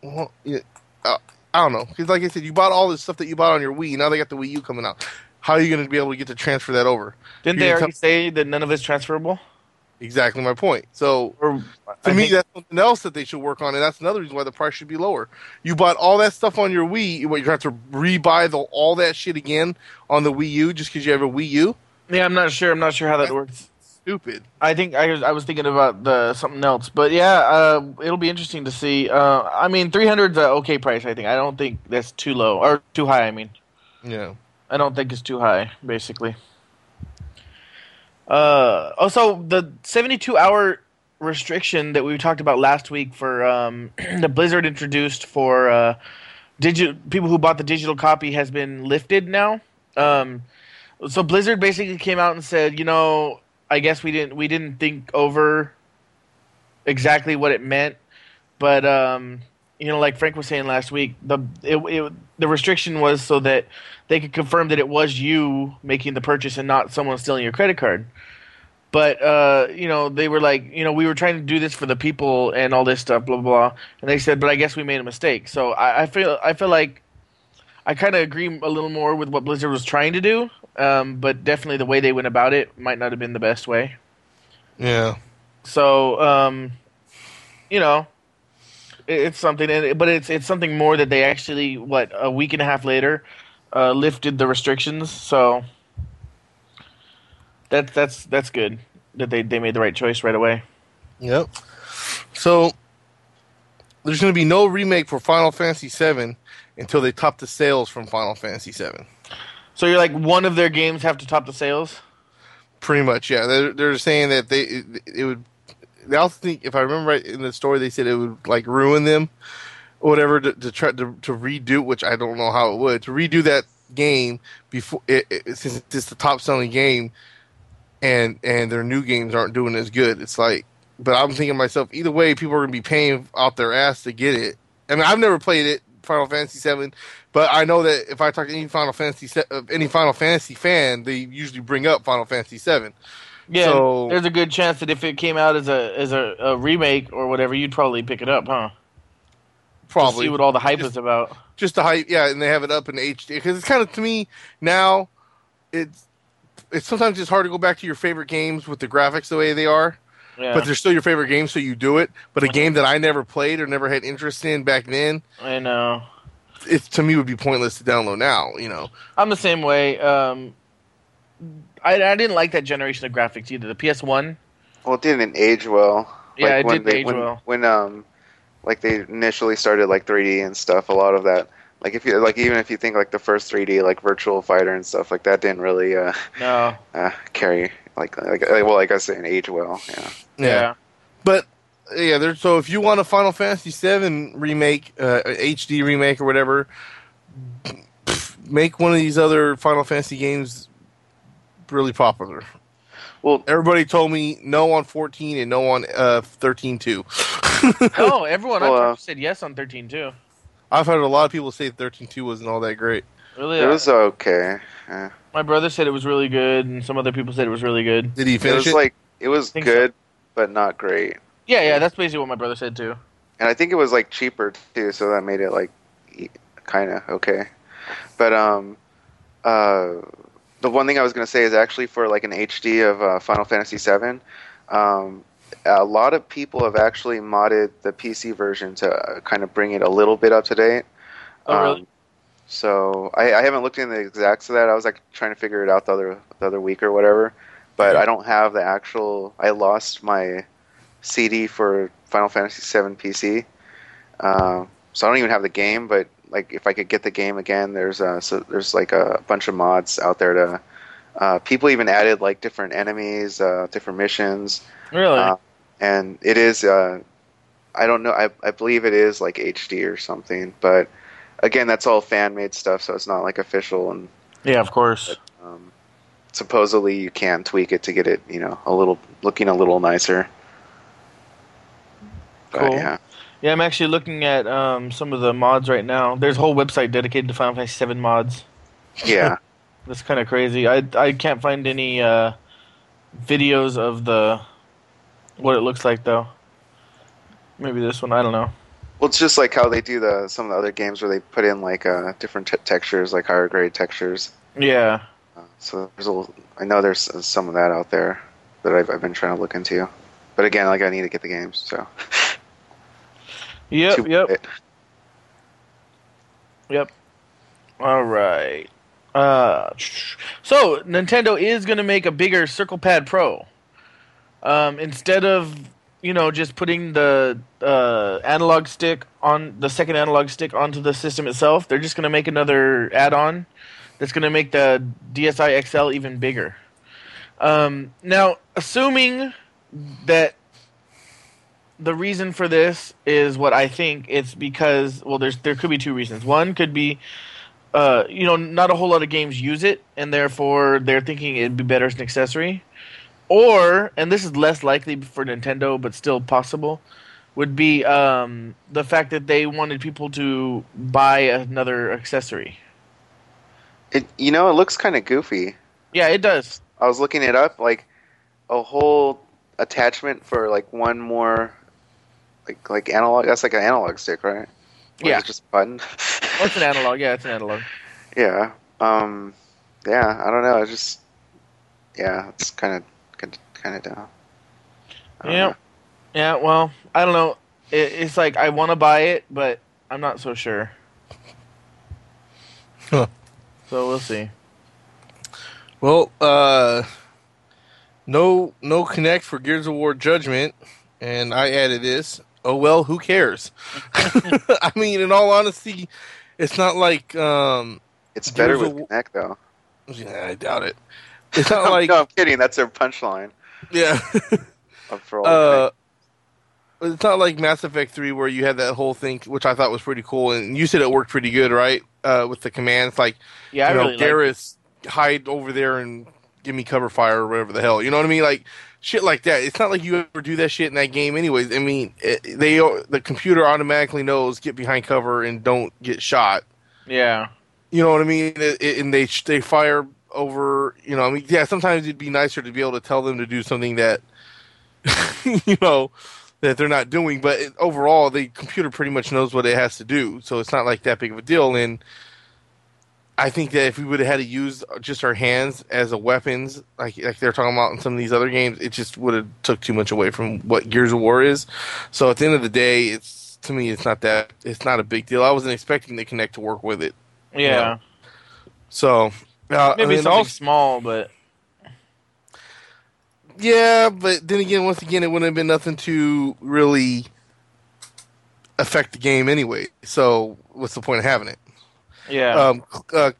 don't know, because like I said, you bought all this stuff that you bought on your Wii. Now they got the Wii U coming out. How are you going to be able to get to transfer that over? Didn't they already say that none of it's transferable? Exactly my point. So, to me, that's something else that they should work on, and that's another reason why the price should be lower. You bought all that stuff on your Wii. You're going to have to rebuy all that shit again on the Wii U just because you have a Wii U? Yeah, I'm not sure how that works. Stupid. I think I was thinking about something else. But, yeah, it'll be interesting to see. I mean, 300's an okay price, I think. I don't think that's too low – or too high, I mean. Yeah. I don't think it's too high, basically. Also, the 72-hour restriction that we talked about last week for the Blizzard introduced for people who bought the digital copy has been lifted now. So Blizzard basically came out and said, you know, I guess we didn't think over exactly what it meant, but you know, like Frank was saying last week, the restriction was so that they could confirm that it was you making the purchase and not someone stealing your credit card. But, you know, they were like, you know, we were trying to do this for the people and all this stuff, blah, blah, blah. And they said, but I guess we made a mistake. So I feel like I kind of agree a little more with what Blizzard was trying to do. But definitely the way they went about it might not have been the best way. Yeah. So, you know, it's something. But it's something more that they actually, what, a week and a half later lifted the restrictions. So... That's good that they made the right choice right away. Yep. So there's going to be no remake for Final Fantasy VII until they top the sales from Final Fantasy VII. So you're like one of their games have to top the sales? Pretty much, yeah. They're saying that it would. They also think, if I remember right in the story, they said it would like ruin them or whatever to try to redo, which I don't know how it would, to redo that game before since it's the top selling game. And their new games aren't doing as good. It's like, but I'm thinking to myself, either way, people are going to be paying out their ass to get it. I mean, I've never played it, Final Fantasy VII, but I know that if I talk to any Final Fantasy fan, they usually bring up Final Fantasy VII. Yeah, so, there's a good chance that if it came out as a remake or whatever, you'd probably pick it up, huh? Probably. To see what all the hype is about. Just the hype, yeah, and they have it up in HD because it's kind of, to me now, it's sometimes it's hard to go back to your favorite games with the graphics the way they are, yeah. But they're still your favorite games, so you do it. But a game that I never played or never had interest in back then, I know, it to me would be pointless to download now. You know, I'm the same way. I didn't like that generation of graphics either. The PS1, well, it didn't age well. Yeah, like, it didn't age well when like they initially started like 3D and stuff. A lot of that. Like if you like, even if you think like the first 3D like Virtual Fighter and stuff like that didn't really carry like I said, age well. Yeah. But yeah, so if you want a Final Fantasy VII remake, HD remake or whatever, make one of these other Final Fantasy games really popular. Well, everybody told me no on 14 and no on 13 too. No, everyone I said yes on 13 too. I've heard a lot of people say 13.2 wasn't all that great. Really? It was okay. Yeah. My brother said it was really good, and some other people said it was really good. Did he finish it? It was good, so. But not great. Yeah, that's basically what my brother said, too. And I think it was, like, cheaper, too, so that made it, like, kind of okay. But the one thing I was going to say is actually for, like, an HD of Final Fantasy VII, a lot of people have actually modded the PC version to kind of bring it a little bit up to date. Oh, really? So I haven't looked into the exacts of that. I was like trying to figure it out the other week or whatever, but I don't have the actual. I lost my CD for Final Fantasy VII PC, so I don't even have the game. But like, if I could get the game again, there's like a bunch of mods out there to. People even added like different enemies, different missions. Really? And it is, I don't know, I believe it is like HD or something, but again, that's all fan-made stuff, so it's not like official. And yeah, of course. But, supposedly you can tweak it to get it, you know, looking a little nicer. Cool. But, yeah, I'm actually looking at some of the mods right now. There's a whole website dedicated to Final Fantasy VII mods. Yeah. That's kind of crazy. I can't find any videos of what it looks like, though. Maybe this one, I don't know. Well, it's just like how they do some of the other games where they put in like different textures, like higher grade textures. Yeah. So I know there's some of that out there that I've been trying to look into, but again, like I need to get the games. So. Yep. All right. So Nintendo is going to make a bigger Circle Pad Pro. Instead of, you know, just putting the second analog stick onto the system itself, they're just going to make another add-on that's going to make the DSi XL even bigger. Now, assuming that the reason for this is what I think, it's because, well, there could be two reasons. One could be you know, not a whole lot of games use it, and therefore they're thinking it'd be better as an accessory. Or, and this is less likely for Nintendo, but still possible, would be the fact that they wanted people to buy another accessory. It looks kind of goofy. Yeah, it does. I was looking it up, like, a whole attachment for like one more, like analog. That's like an analog stick, right? Or yeah, it's just a button. Well, it's an analog. Yeah, it's an analog. Yeah. Yeah. I don't know. It's just. Yeah, it's kind of down. Yeah. Know. Yeah. Well, I don't know. It's like I want to buy it, but I'm not so sure. Huh. So we'll see. Well, no Connect for Gears of War Judgment, and I added this. Oh well, who cares? I mean, in all honesty, it's not like it's better with Connect though. Yeah, I doubt it. It's not like no, I'm kidding. That's their punchline. Yeah. For all it's not like Mass Effect 3 where you had that whole thing, which I thought was pretty cool, and you said it worked pretty good, right? With the commands, like, yeah, you know, really Garrus, hide over there and give me cover fire or whatever the hell. You know what I mean? Like, shit like that. It's not like you ever do that shit in that game anyways. I mean, the computer automatically knows get behind cover and don't get shot. Yeah. You know what I mean? And they fire over, you know, I mean, yeah, sometimes it'd be nicer to be able to tell them to do something that, you know, that they're not doing, but overall, the computer pretty much knows what it has to do, so it's not like that big of a deal. And I think that if we would have had to use just our hands as a weapons, like they're talking about in some of these other games, it just would have took too much away from what Gears of War is. So at the end of the day, it's not a big deal. I wasn't expecting the Kinect to work with it. Yeah. You know? So maybe it's all small, but. Yeah, but then again, once again, it wouldn't have been nothing to really affect the game anyway. So what's the point of having it? Yeah.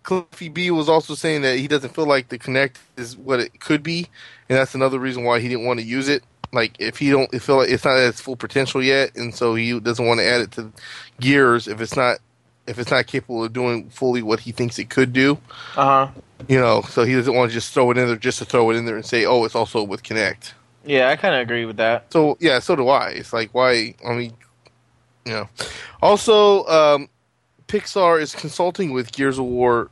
Cliffy B was also saying that he doesn't feel like the Kinect is what it could be, and that's another reason why he didn't want to use it. Like, if he don't feel like it's not at its full potential yet, and so he doesn't want to add it to Gears if it's not capable of doing fully what he thinks it could do. Uh-huh. You know, so he doesn't want to just throw it in there just to throw it in there and say, oh, it's also with Kinect. Yeah, I kind of agree with that. So, yeah, so do I. It's like, why, I mean, you know. Also, Pixar is consulting with Gears of War,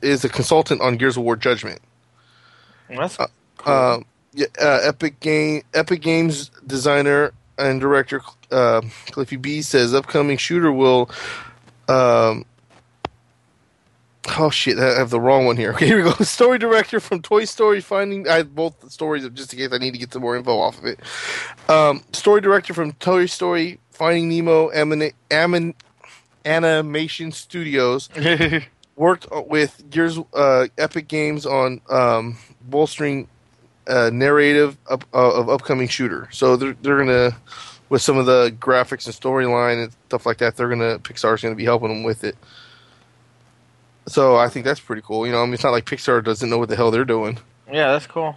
is a consultant on Gears of War Judgment. That's cool. Epic Games designer and director Cliffy B says upcoming shooter will oh shit, I have the wrong one here. Okay, here we go. Story director from Toy Story finding I have both stories just in case I need to get some more info off of it. Story director from Toy Story Finding Nemo Animation Studios worked with Gears Epic Games on bolstering narrative of upcoming shooter. So they're gonna with some of the graphics and storyline and stuff like that, Pixar's gonna be helping them with it. So I think that's pretty cool. You know, I mean, it's not like Pixar doesn't know what the hell they're doing. Yeah, that's cool.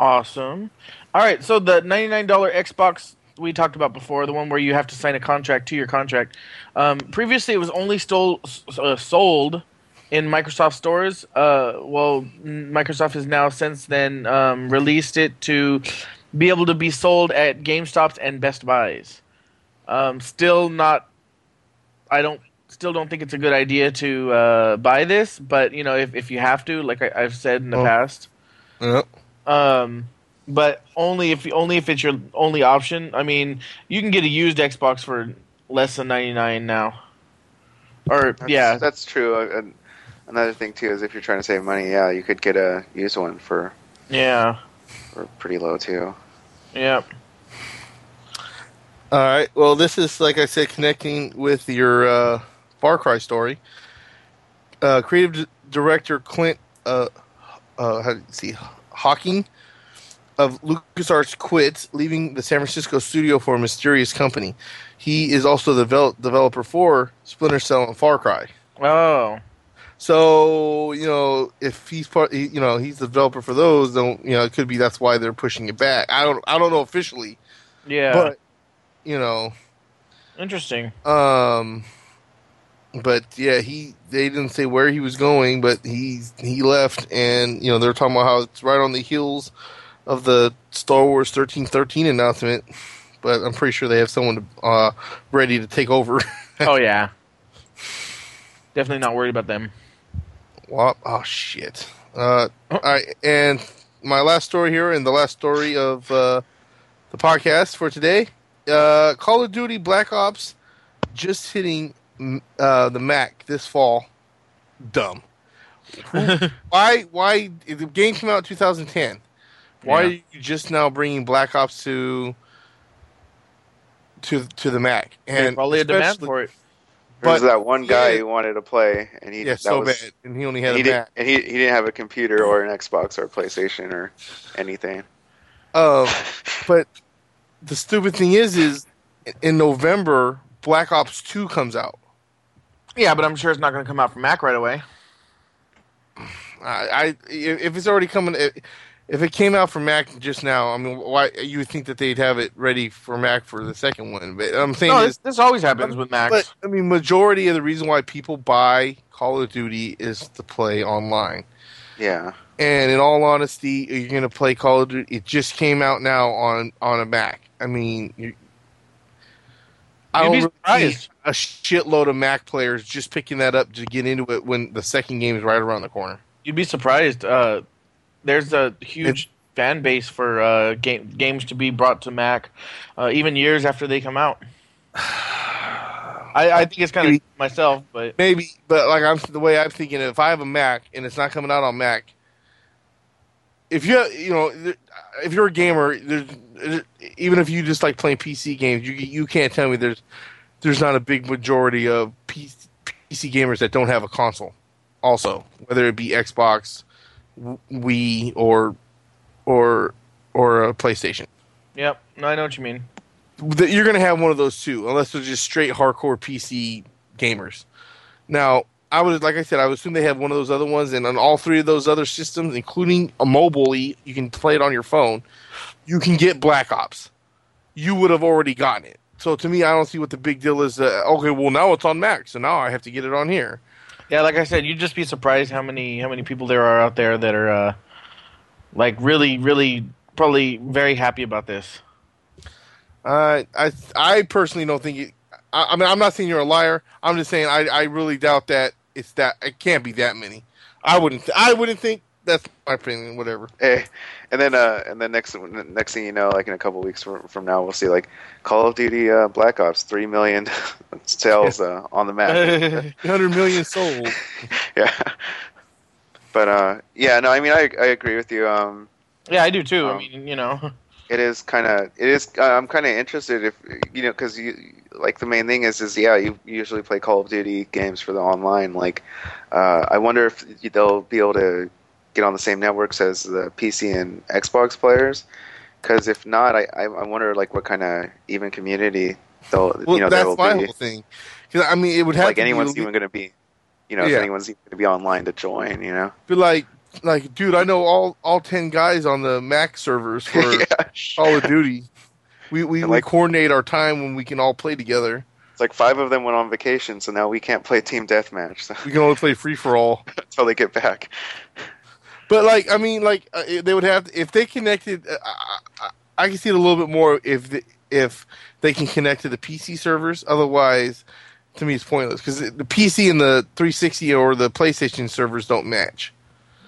Awesome. All right, so the $99 Xbox we talked about before, the one where you have to sign a contract to your contract. Previously, it was only sold in Microsoft stores. Microsoft has now since then released it to be able to be sold at GameStops and Best Buys. Still don't think it's a good idea to buy this, but you know, if you have to, like I've said in the past, yep. But only if it's your only option. I mean, you can get a used Xbox for less than $99 now. That's true. And another thing too is if you're trying to save money, yeah, you could get a used one for pretty low too. Yeah. All right. Well, this is like I said, connecting with your. Far Cry story. Creative director Clint Hocking of LucasArts quits, leaving the San Francisco studio for a mysterious company. He is also the developer for Splinter Cell and Far Cry. Oh. So, you know, if he's he's the developer for those, then you know, it could be that's why they're pushing it back. I don't know officially. Yeah. But you know, interesting. But yeah, they didn't say where he was going, but he left, and you know they're talking about how it's right on the heels of the Star Wars 1313 announcement. But I'm pretty sure they have someone ready to take over. Oh yeah, definitely not worried about them. Wow. Oh shit! All right, and my last story here and the last story of the podcast for today. Call of Duty Black Ops just hitting the Mac this fall. Dumb. Why? The game came out in 2010. Why are you just now bringing Black Ops to the Mac? And probably a demand for it. There's that one guy who wanted to play, and he was so bad, and he only had a Mac, and he didn't have a computer or an Xbox or a PlayStation or anything. But the stupid thing is in November Black Ops 2 comes out. Yeah, but I'm sure it's not going to come out for Mac right away. If it's already coming, if it came out for Mac just now, I mean, why you would think that they'd have it ready for Mac for the second one? But I'm saying this always happens with Macs. But I mean, majority of the reason why people buy Call of Duty is to play online. Yeah. And in all honesty, you're going to play Call of Duty. It just came out now on a Mac. I mean, I don't really see a shitload of Mac players just picking that up to get into it when the second game is right around the corner. You'd be surprised. There's a huge fan base for games to be brought to Mac, even years after they come out. I think it's kind of myself, but maybe. But like the way I'm thinking, if I have a Mac and it's not coming out on Mac, if you're a gamer, even if you just like playing PC games, you can't tell me there's not a big majority of PC gamers that don't have a console. Also, whether it be Xbox, Wii, or a PlayStation. Yep, no, I know what you mean. You're going to have one of those two, unless they're just straight hardcore PC gamers. Now, I would assume they have one of those other ones, and on all three of those other systems, including a mobile, you can play it on your phone, you can get Black Ops. You would have already gotten it. So to me, I don't see what the big deal is. Okay, well, now it's on Mac, so now I have to get it on here. Yeah, like I said, you'd just be surprised how many people there are out there that are like really, really probably very happy about this. I personally don't think it. I mean, I'm not saying you're a liar. I'm just saying I really doubt that it's that. It can't be that many. I wouldn't think. That's my opinion. Whatever. Hey, and then next thing you know, like in a couple weeks from now, we'll see like Call of Duty Black Ops 3 million sales on the map. 100 million sold. Yeah. But yeah, no, I mean I agree with you. Yeah, I do too. I mean, you know. It is. I'm kind of interested if you know, because like the main thing is you usually play Call of Duty games for the online. Like, I wonder if they'll be able to get on the same networks as the PC and Xbox players. Because if not, I wonder like what kind of even community they'll be. Whole thing. Because I mean, it would have like to anyone's be even going to be, you know, if anyone's even going to be online to join, you know, but like. Like, dude, I know all 10 guys on the Mac servers for Call of Duty. We coordinate our time when we can all play together. It's like 5 of them went on vacation, so now we can't play Team Deathmatch. So. We can only play free for all until they get back. But like, I mean, like they would have if they connected. I can see it a little bit more if they can connect to the PC servers. Otherwise, to me, it's pointless because the PC and the 360 or the PlayStation servers don't match.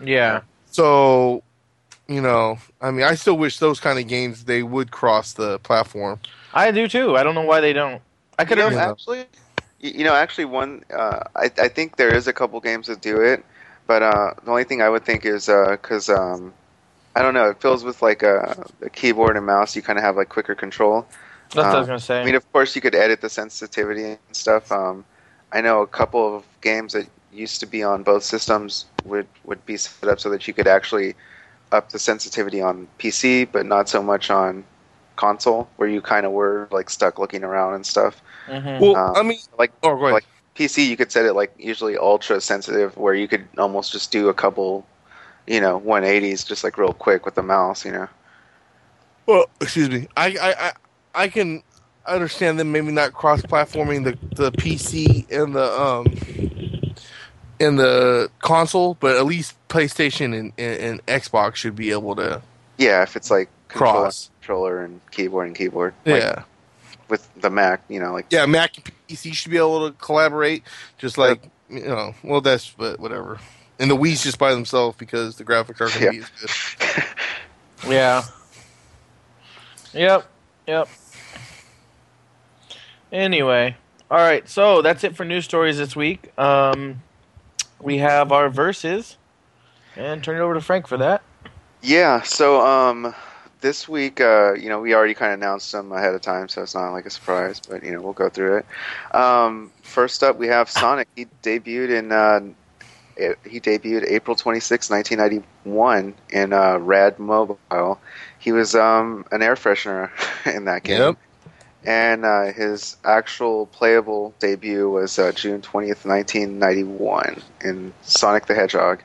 Yeah. So, you know, I mean, I still wish those kind of games, they would cross the platform. I do, too. I don't know why they don't. I could have actually. You know, actually, one, I think there is a couple games that do it, but the only thing I would think is because, I don't know, it feels with like a keyboard and mouse, you kind of have like quicker control. That's what I was going to say. I mean, of course, you could edit the sensitivity and stuff. I know a couple of games that used to be on both systems would be set up so that you could actually up the sensitivity on PC, but not so much on console, where you kind of were like stuck looking around and stuff. Mm-hmm. Well, I mean, like PC, you could set it like usually ultra sensitive, where you could almost just do a couple, you know, 180s just like real quick with the mouse, you know. Well, excuse me, I can understand them maybe not cross-platforming the PC and the in the console, but at least PlayStation and Xbox should be able to. Yeah, if it's like controller and keyboard. Yeah, like with the Mac, you know, like yeah, Mac and PC should be able to collaborate. Just like you know, well, that's but whatever. And the Wii's just by themselves because the graphics are going to be as good. Yeah. Yep. Anyway. All right. So that's it for news stories this week. We have our verses. And turn it over to Frank for that. Yeah. So this week, we already kind of announced them ahead of time, so it's not like a surprise. But, we'll go through it. First up, we have Sonic. He debuted April 26, 1991 in Rad Mobile. He was an air freshener in that game. Yep. And his actual playable debut was June 20th, 1991 in Sonic the Hedgehog.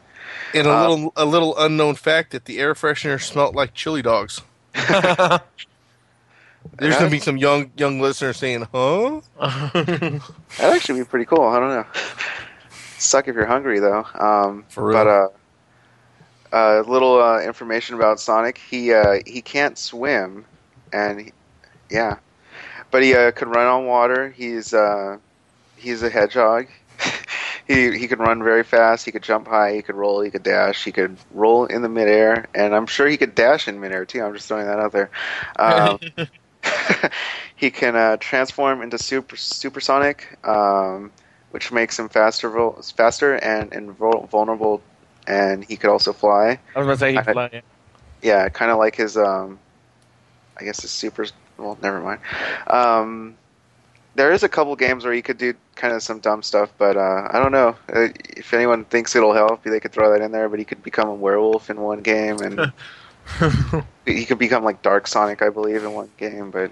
And a little unknown fact that the air freshener smelled like chili dogs. There's going to be some young listeners saying, huh? That'd actually be pretty cool. I don't know. Suck if you're hungry, though. For real. But little information about Sonic. He can't swim, but he can run on water. He's a hedgehog. He could run very fast. He could jump high. He could roll. He could dash. He could roll in the midair, and I'm sure he could dash in midair too. I'm just throwing that out there. He can transform into supersonic. Which makes him faster and vulnerable, and he could also fly. I was going to say he could fly, yeah. Yeah, kind of like his, I guess his super... Well, never mind. There is a couple games where he could do kind of some dumb stuff, but I don't know. If anyone thinks it'll help, they could throw that in there, but he could become a werewolf in one game, and he could become like Dark Sonic, I believe, in one game, but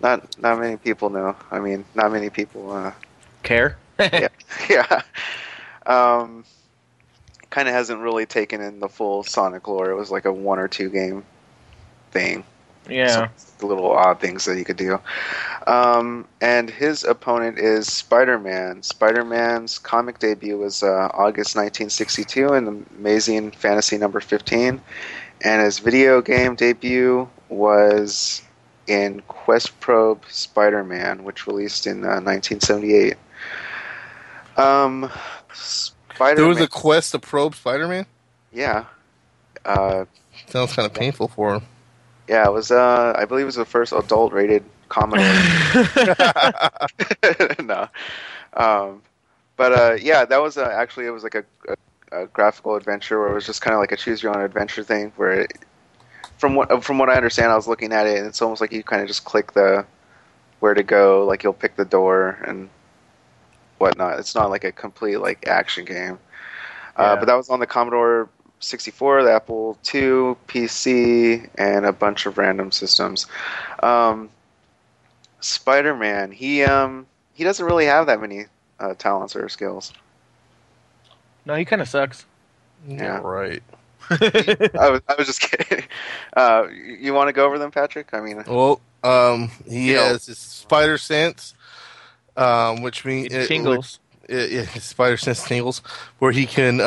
not many people know. I mean, not many people care. yeah. Kind of hasn't really taken in the full Sonic lore. It was like a one or two game thing. Yeah. So, little odd things that you could do. And his opponent is Spider-Man. Spider-Man's comic debut was August 1962 in Amazing Fantasy number 15. And his video game debut was in Quest Probe Spider-Man, which released in 1978. Spider-Man. There was a quest to probe Spider-Man? Yeah. Sounds kind of painful for him. Yeah, it was, I believe it was the first adult-rated comedy. No. That was actually, it was like a graphical adventure where it was just kind of like a choose-your-own-adventure thing where it, from what I understand, I was looking at it, and it's almost like you kind of just click where to go, like you'll pick the door and whatnot. It's not like a complete like action game, but that was on the Commodore 64, the Apple II, PC, and a bunch of random systems. Spider-Man, he doesn't really have that many talents or skills. No, he kind of sucks. Yeah, right. I was just kidding. You want to go over them, Patrick? I mean, well, he has his spider sense. Which means it tingles. Spider sense tingles, where he can,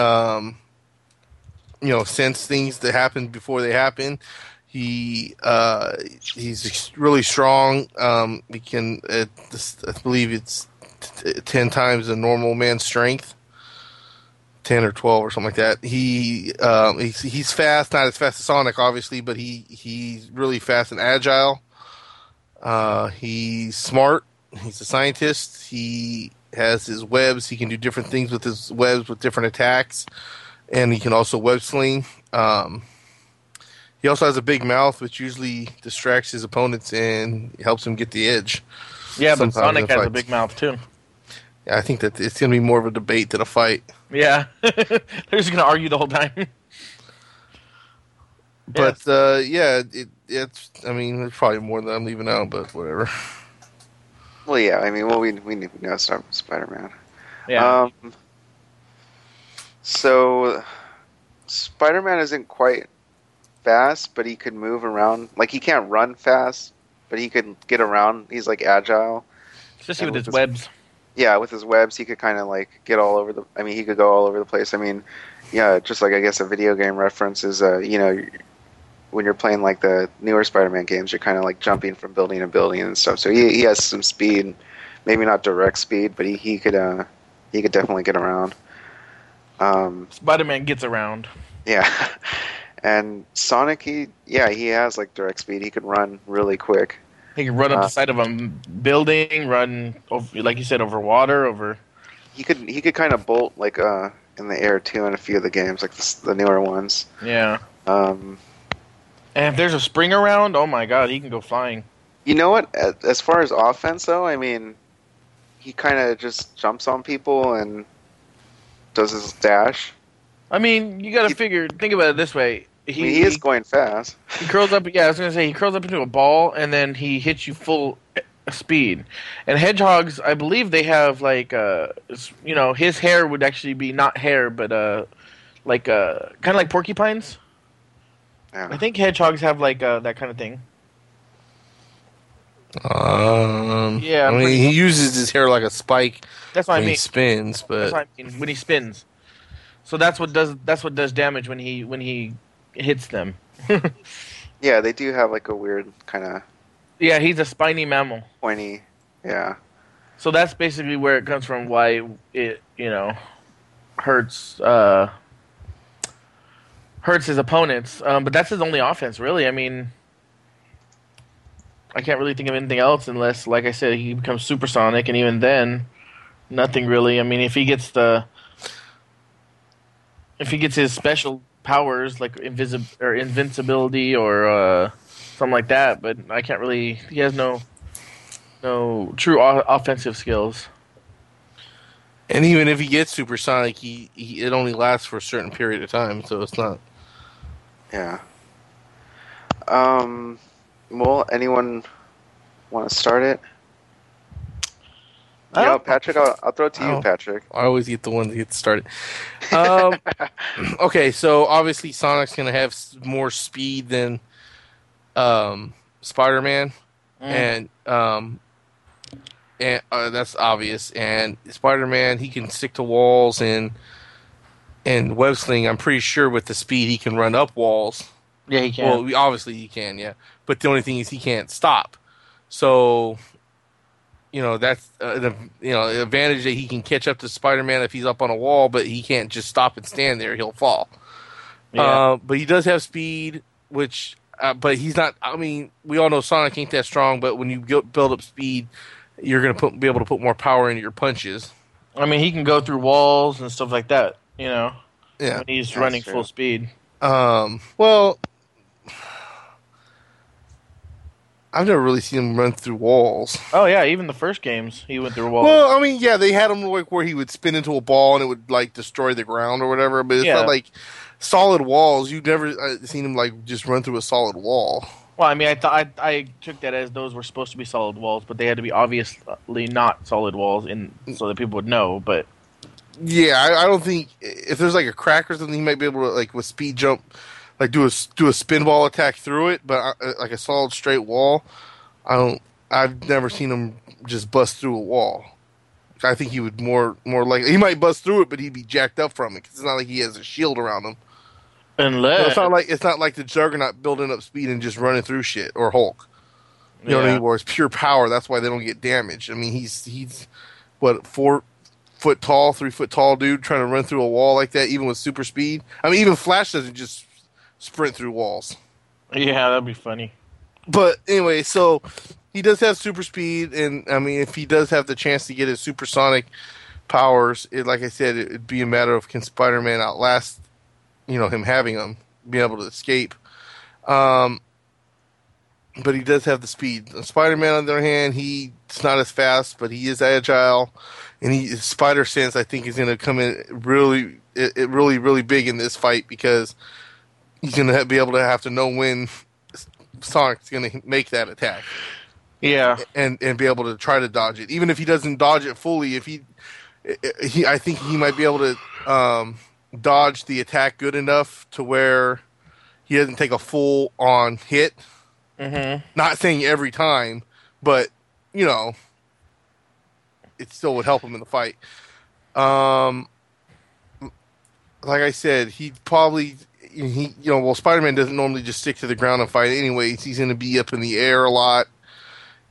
sense things that happen before they happen. He's really strong. He can, I believe it's 10 times a normal man's strength, 10 or 12 or something like that. He's fast, not as fast as Sonic, obviously, but he's really fast and agile. He's smart. He's a scientist. He has his webs. He can do different things with his webs with different attacks. And he can also web sling. He also has a big mouth, which usually distracts his opponents and helps him get the edge. Yeah, sometimes, but Sonic has a big mouth, too. Yeah, I think that it's going to be more of a debate than a fight. Yeah. They're just going to argue the whole time. But, yes. It's probably more than I'm leaving out, but whatever. Well, yeah, I mean, we know it's not Spider-Man. Yeah. So, Spider-Man isn't quite fast, but he could move around. Like, he can't run fast, but he can get around. He's, like, agile. Especially with his webs. Yeah, with his webs, he could kind of, like, get all over the... I mean, he could go all over the place. I mean, yeah, just like, I guess, a video game reference is, when you're playing like the newer Spider-Man games, you're kind of like jumping from building to building and stuff. So he has some speed, maybe not direct speed, but he could definitely get around. Spider-Man gets around. Yeah, And Sonic, he has like direct speed. He can run really quick. He can run up the side of a building, run over, like you said, over water, over. He could kind of bolt like in the air too in a few of the games, like the newer ones. Yeah. And if there's a spring around, oh my god, he can go flying. You know what? As far as offense, though, I mean, he kind of just jumps on people and does his dash. I mean, you got to think about it this way. He is going fast. He curls up. Yeah, I was going to say he curls up into a ball and then he hits you full speed. And hedgehogs, I believe they have like, his hair would actually be not hair, but kind of like porcupines. Yeah. I think hedgehogs have like that kind of thing. Yeah. I mean, he uses his hair like a spike. That's what I mean. He spins, but that's what I mean, when he spins. So that's what does damage when he hits them. Yeah, they do have like a weird kind of. Yeah, he's a spiny mammal. Pointy, yeah. So that's basically where it comes from. Why it hurts hurts his opponents. But that's his only offense, really. I mean, I can't really think of anything else unless, like I said, he becomes supersonic, and even then, nothing really. I mean, if he gets his special powers like invincibility or something like that, but I can't really. He has no true offensive skills. And even if he gets supersonic, it only lasts for a certain period of time, so it's not. Yeah. Well, anyone want to start it? Yeah, Patrick, I'll throw it to you, Patrick. I always get the one that gets started. Okay, so obviously Sonic's going to have more speed than Spider-Man, and that's obvious. And Spider-Man, he can stick to walls and web sling. I'm pretty sure with the speed he can run up walls. Yeah, he can. Well, obviously he can, yeah. But the only thing is he can't stop. So... that's the advantage that he can catch up to Spider-Man if he's up on a wall, but he can't just stop and stand there. He'll fall. Yeah. But he does have speed, which but he's not – I mean, we all know Sonic ain't that strong, but when you build up speed, you're going to be able to put more power into your punches. I mean, he can go through walls and stuff like that, yeah. When he's running full speed. Well, I've never really seen him run through walls. Oh, yeah. Even the first games, he went through walls. Well, I mean, yeah, they had him like where he would spin into a ball and it would like destroy the ground or whatever. But it's not like solid walls. You've never seen him like just run through a solid wall. Well, I mean, I took that as those were supposed to be solid walls, but they had to be obviously not solid walls so that people would know. But yeah, I don't think – if there's like a crack or something, he might be able to like with speed jump – like do a spin ball attack through it, but like a solid straight wall, I've never seen him just bust through a wall. I think he would more likely he might bust through it, but he'd be jacked up from it because it's not like he has a shield around him. Unless it's not like the Juggernaut building up speed and just running through shit or Hulk. You know what I mean? Where it's pure power. That's why they don't get damaged. I mean, he's what 3 foot tall dude trying to run through a wall like that, even with super speed. I mean, even Flash doesn't just sprint through walls. Yeah, that'd be funny. But anyway, so he does have super speed, and I mean, if he does have the chance to get his supersonic powers, like I said, it'd be a matter of can Spider-Man outlast, him having them, being able to escape. But he does have the speed. Spider-Man, on the other hand, he's not as fast, but he is agile, and his spider sense, I think, is going to come in really, really big in this fight because he's going to be able to have to know when Sonic's going to make that attack. Yeah. And be able to try to dodge it. Even if he doesn't dodge it fully, I think he might be able to dodge the attack good enough to where he doesn't take a full-on hit. Mm-hmm. Not saying every time, but, it still would help him in the fight. Like I said, he'd probably... Spider-Man doesn't normally just stick to the ground and fight anyways. He's going to be up in the air a lot,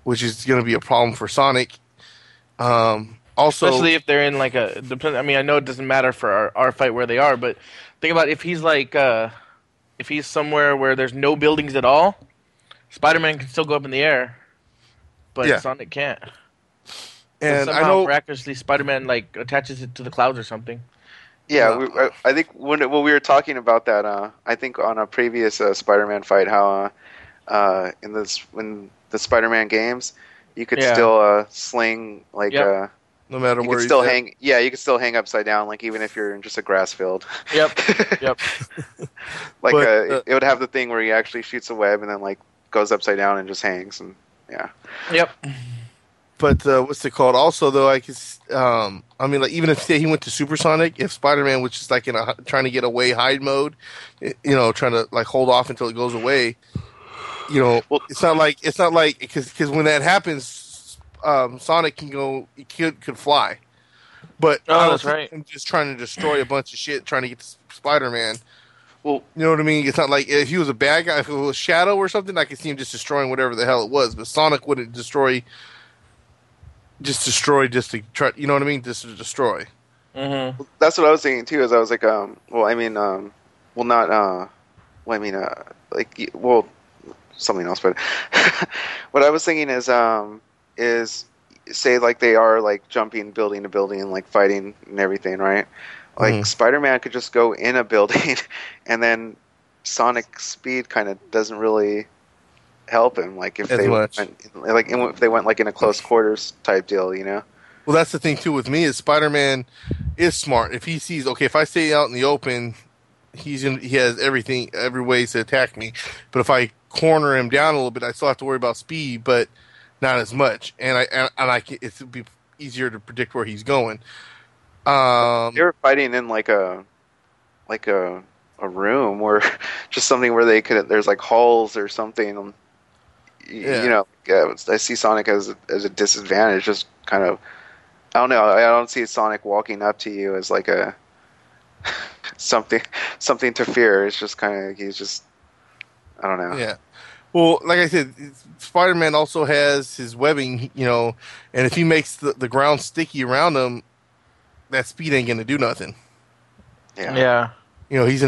which is going to be a problem for Sonic. Also, especially if they're in like a. I mean, I know it doesn't matter for our fight where they are, but think about if he's like if he's somewhere where there's no buildings at all, Spider-Man can still go up in the air, but Sonic can't. And somehow, miraculously, Spider-Man like attaches it to the clouds or something. Yeah, I think when we were talking about that, I think on a previous Spider-Man fight, how in the Spider-Man games, you could still sling like. Yep. No matter where you still hang. Yeah, you can still hang upside down, like even if you're in just a grass field. Yep. Like but, it would have the thing where he actually shoots a web and then like goes upside down and just hangs and Yep. But what's it called? Also, though, I could. I mean, like even if say he went to supersonic, if Spider-Man was just like in a trying to get away hide mode, trying to like hold off until it goes away. It's not like because when that happens. Sonic can go. He could fly, but I'm just trying to destroy a bunch of shit, trying to get to Spider-Man. Well, you know what I mean. It's not like if he was a bad guy, if it was Shadow or something, I could see him just destroying whatever the hell it was. But Sonic wouldn't destroy, just to try. You know what I mean? Just to destroy. Mm-hmm. That's what I was thinking too. Is I was like, something else. But what I was thinking is say like they are like jumping building to building and like fighting and everything, right? Like Spider-Man could just go in a building and then Sonic's speed kind of doesn't really help him. Like if they went like in a close quarters type deal, you know? Well, that's the thing too with me is Spider-Man is smart. If he sees, okay, if I stay out in the open, he has every ways to attack me. But if I corner him down a little bit, I still have to worry about speed, but not as much, and it would be easier to predict where he's going. They were fighting in like a room or just something where they could. There's like halls or something. I see Sonic as a disadvantage. Just kind of, I don't know. I don't see Sonic walking up to you as like a something to fear. It's just kind of he's just, I don't know. Yeah. Well, like I said, Spider-Man also has his webbing, and if he makes the ground sticky around him, that speed ain't going to do nothing. Yeah. His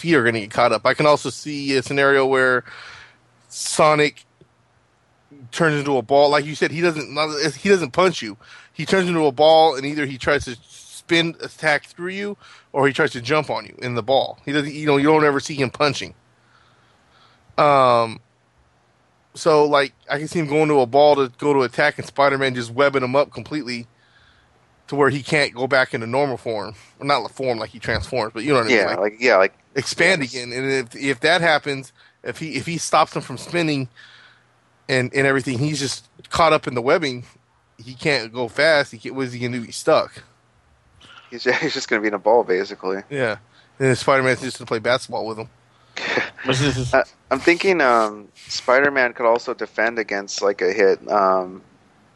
feet are going to get caught up. I can also see a scenario where Sonic turns into a ball. Like you said, he doesn't punch you. He turns into a ball, and either he tries to spin attack through you, or he tries to jump on you in the ball. He doesn't. You don't ever see him punching. So, like, I can see him going to a ball to go to attack and Spider-Man just webbing him up completely to where he can't go back into normal form. Well, not form like he transforms, but you know what I mean? Like expand again. And if that happens, if he stops him from spinning and everything, he's just caught up in the webbing. He can't go fast. What is he going to do? He's stuck. He's just going to be in a ball, basically. Yeah. And Spider-Man's just going to play basketball with him. I'm thinking Spider-Man could also defend against like a hit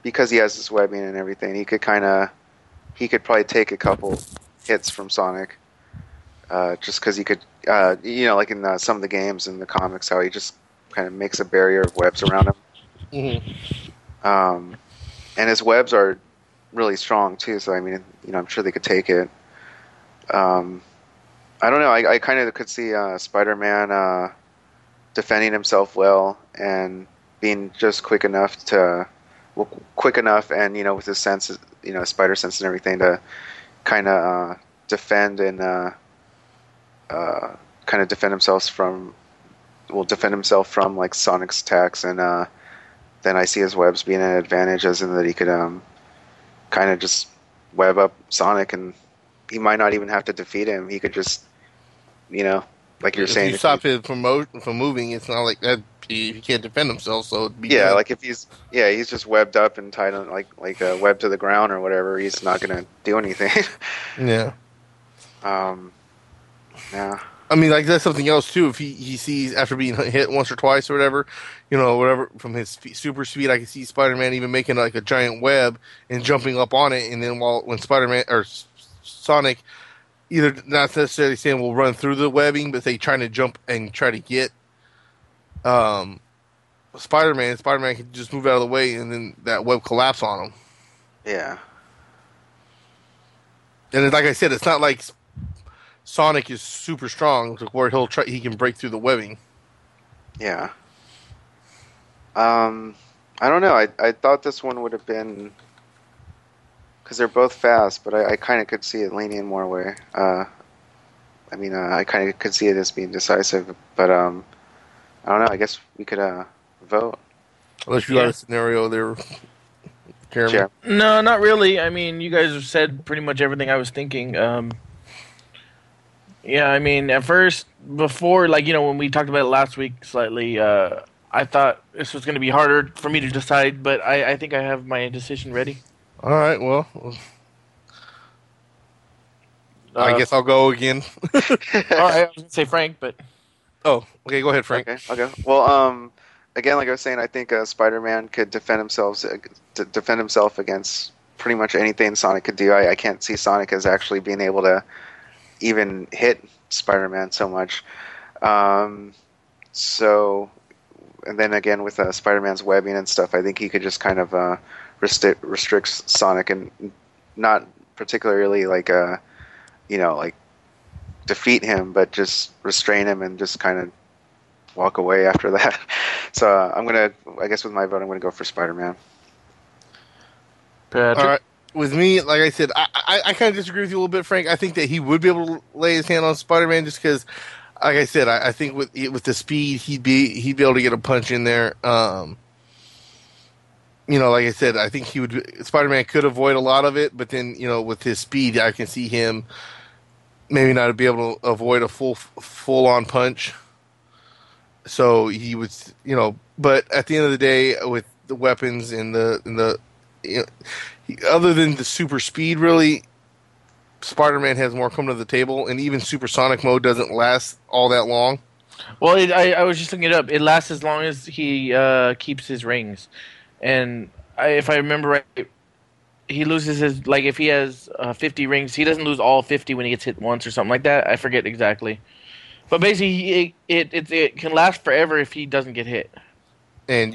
because he has his webbing and everything. He could probably take a couple hits from Sonic just because he could like in some of the games in the comics how he just kind of makes a barrier of webs around him. Mm-hmm. And his webs are really strong too. So I mean, I'm sure they could take it. I don't know. I kind of could see Spider-Man defending himself well and being just quick enough, and with his senses, spider sense and everything to kind of defend and kind of defend himself from like Sonic's attacks, and then I see his webs being an advantage, as in that he could kind of just web up Sonic and. He might not even have to defeat him. He could just, like you're saying, if you stop him from moving. It's not like that. He can't defend himself, so it'd be bad. Like if he's just webbed up and tied on like a web to the ground or whatever. He's not gonna do anything. Yeah. Yeah. I mean, like that's something else too. If he sees after being hit once or twice or whatever, whatever from his super speed, I can see Spider-Man even making like a giant web and jumping up on it, and then when Spider-Man or Sonic either not necessarily saying we'll run through the webbing, but they trying to jump and try to get Spider-Man. Spider-Man can just move out of the way, and then that web collapse on him. Yeah. And like I said, it's not like Sonic is super strong, where he can break through the webbing. Yeah. I don't know. I thought this one would have been, because they're both fast, but I kind of could see it leaning more way. I kind of could see it as being decisive, but I don't know. I guess we could vote. Unless you got a scenario there, Jeremy. No, not really. I mean, you guys have said pretty much everything I was thinking. Yeah, I mean, at first, before, when we talked about it last week slightly, I thought this was going to be harder for me to decide, but I think I have my decision ready. All right, well, I guess I'll go again. All right, I was going to say Frank, but... Oh, okay, go ahead, Frank. Okay, I'll go. Well, again, like I was saying, I think Spider-Man could defend himself against pretty much anything Sonic could do. I can't see Sonic as actually being able to even hit Spider-Man so much. And then again, with Spider-Man's webbing and stuff, I think he could just kind of restrict Sonic and not particularly defeat him, but just restrain him and just kind of walk away after that. So with my vote, I'm going to go for Spider-Man. Patrick? All right. With me, like I said, I kind of disagree with you a little bit, Frank. I think that he would be able to lay his hand on Spider-Man just because, like I said, I think with the speed, he'd be able to get a punch in there. Like I said, I think Spider-Man could avoid a lot of it, but then, with his speed, I can see him maybe not be able to avoid a full-on punch. So he would, but at the end of the day, with the weapons and other than the super speed, really, Spider-Man has more come to the table, and even supersonic mode doesn't last all that long. Well, I was just looking it up. It lasts as long as he keeps his rings. And if I remember right, he loses his... Like, if he has 50 rings, he doesn't lose all 50 when he gets hit once or something like that. I forget exactly. But basically, it can last forever if he doesn't get hit. And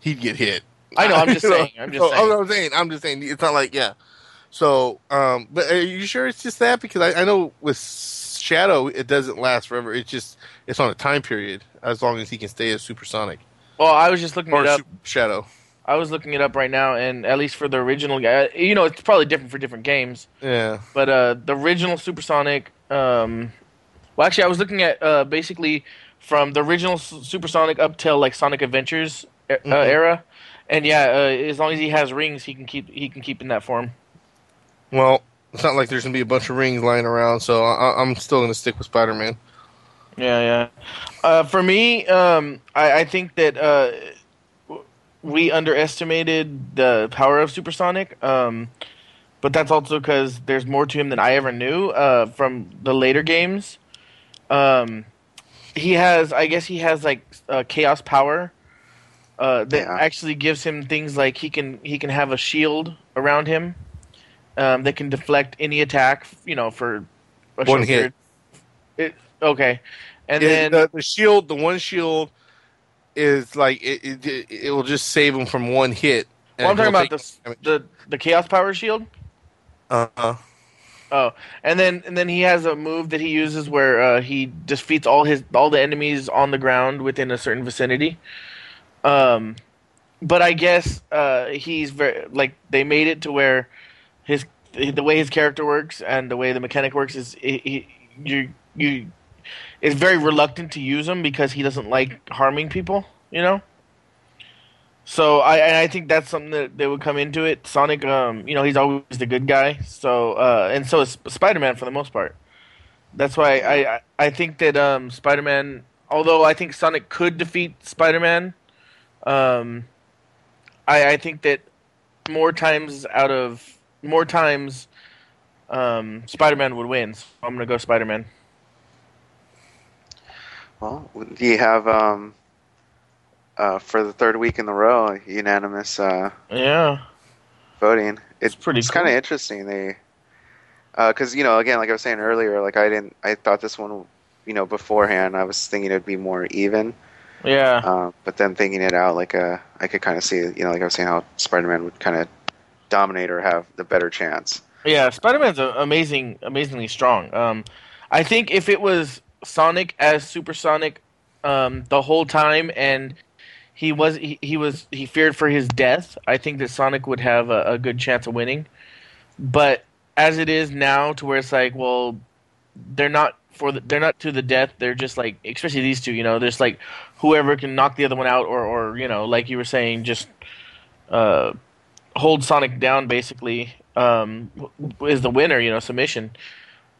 he'd get hit. I know, I'm just saying. I'm just saying. It's not like, yeah. So, but are you sure it's just that? Because I know with Shadow, it doesn't last forever. It's on a time period as long as he can stay as supersonic. Well, I was just looking it up. Shadow. I was looking it up right now, and at least for the original guy, it's probably different for different games. Yeah. But the original Supersonic, well, actually, I was looking at basically from the original Supersonic up till like Sonic Adventures era, and as long as he has rings, he can keep in that form. Well, it's not like there's gonna be a bunch of rings lying around, so I'm still gonna stick with Spider-Man. Yeah. For me, I think that. We underestimated the power of Supersonic, but that's also because there's more to him than I ever knew from the later games. He has like chaos power that actually gives him things like he can have a shield around him that can deflect any attack, for a one hit. Then the one shield. Is like it will just save him from one hit. Well, I'm talking about the chaos power shield. Oh, and then he has a move that he uses where he defeats all the enemies on the ground within a certain vicinity. But I guess he's very they made it to where the way his character works and the way the mechanic works is you. Is very reluctant to use him because he doesn't like harming people, So I think that's something that they would come into it. Sonic, he's always the good guy. So and so is Spider-Man for the most part. That's why I think that Spider-Man. Although I think Sonic could defeat Spider-Man, I think that more times Spider-Man would win. So I'm gonna go Spider-Man. Well, you have for the third week in a row unanimous voting. It's pretty. It's cool. Kind of interesting. They because again, like I was saying earlier, I thought this one beforehand I was thinking it'd be more even. Yeah. But then thinking it out, I could kind of see how Spider-Man would kind of dominate or have the better chance. Yeah, Spider-Man's amazingly strong. I think if it was Sonic as Supersonic the whole time, and he feared for his death, I think that Sonic would have a good chance of winning. But as it is now, to where it's like, well, they're not to the death. They're just like, especially these two, you know, there's like whoever can knock the other one out, or you know, like you were saying, just hold Sonic down basically is the winner, you know, submission.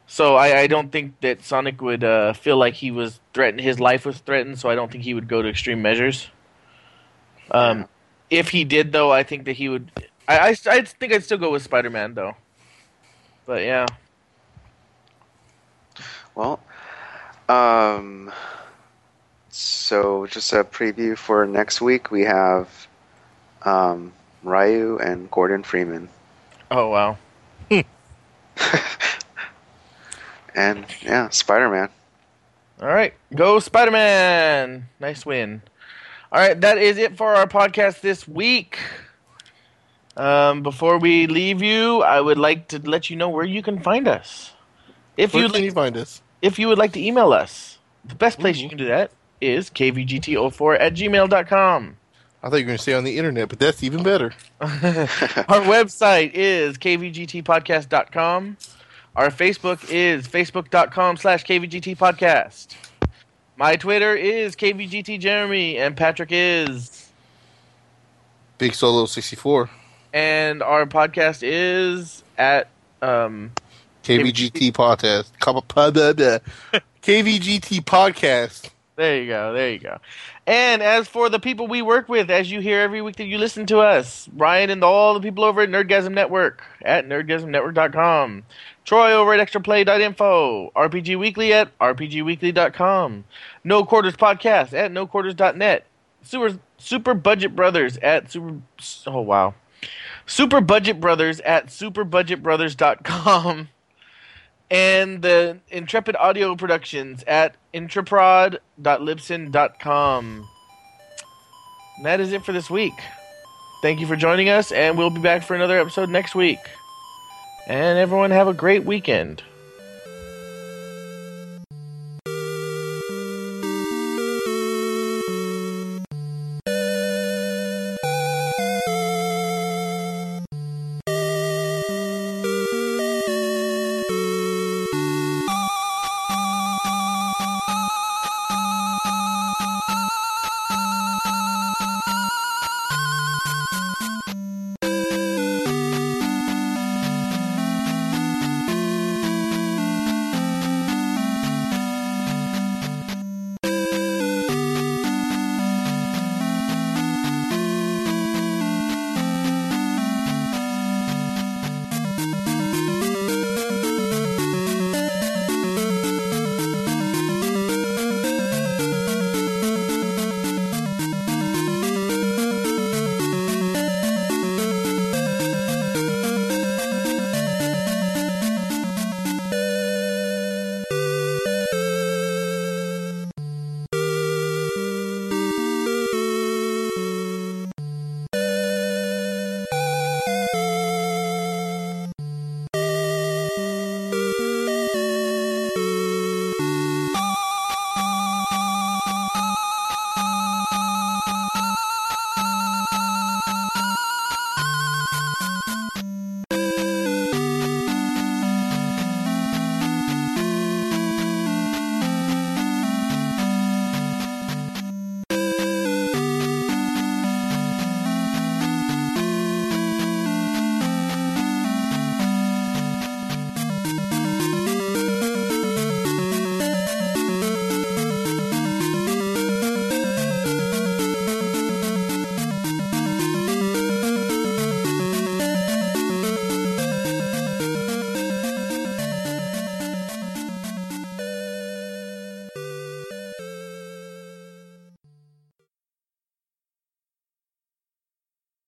So I don't think that Sonic would feel like he was threatened. His life was threatened, so I don't think he would go to extreme measures. If he did, though, I think that he would. I think I'd still go with Spider-Man, though. But yeah. Well, so just a preview for next week. We have Ryu and Gordon Freeman. Oh wow. And yeah, Spider-Man. All right, go Spider-Man! Nice win. All right, that is it for our podcast this week. Before we leave you, I would like to let you know where you can find us. If you would like to email us, the best place you can do that is kvgt04@gmail.com. I thought you were going to say on the internet, but that's even better. Our website is kvgtpodcast.com. Our Facebook is facebook.com/kvgtpodcast. My Twitter is kvgtjeremy, and Patrick is BigSolo64. And our podcast is at KVGT Podcast. KVGT Podcast. There you go. There you go. And as for the people we work with, as you hear every week that you listen to us, Ryan and all the people over at Nerdgasm Network at nerdgasmnetwork.com. Troy over at extraplay.info. RPG Weekly at rpgweekly.com. No Quarters Podcast at noquarters.net. Super Budget Brothers at Super Budget Brothers at superbudgetbrothers.com. And the Intrepid Audio Productions at intraprod.libsyn.com. And that is it for this week. Thank you for joining us, and we'll be back for another episode next week. And everyone have a great weekend.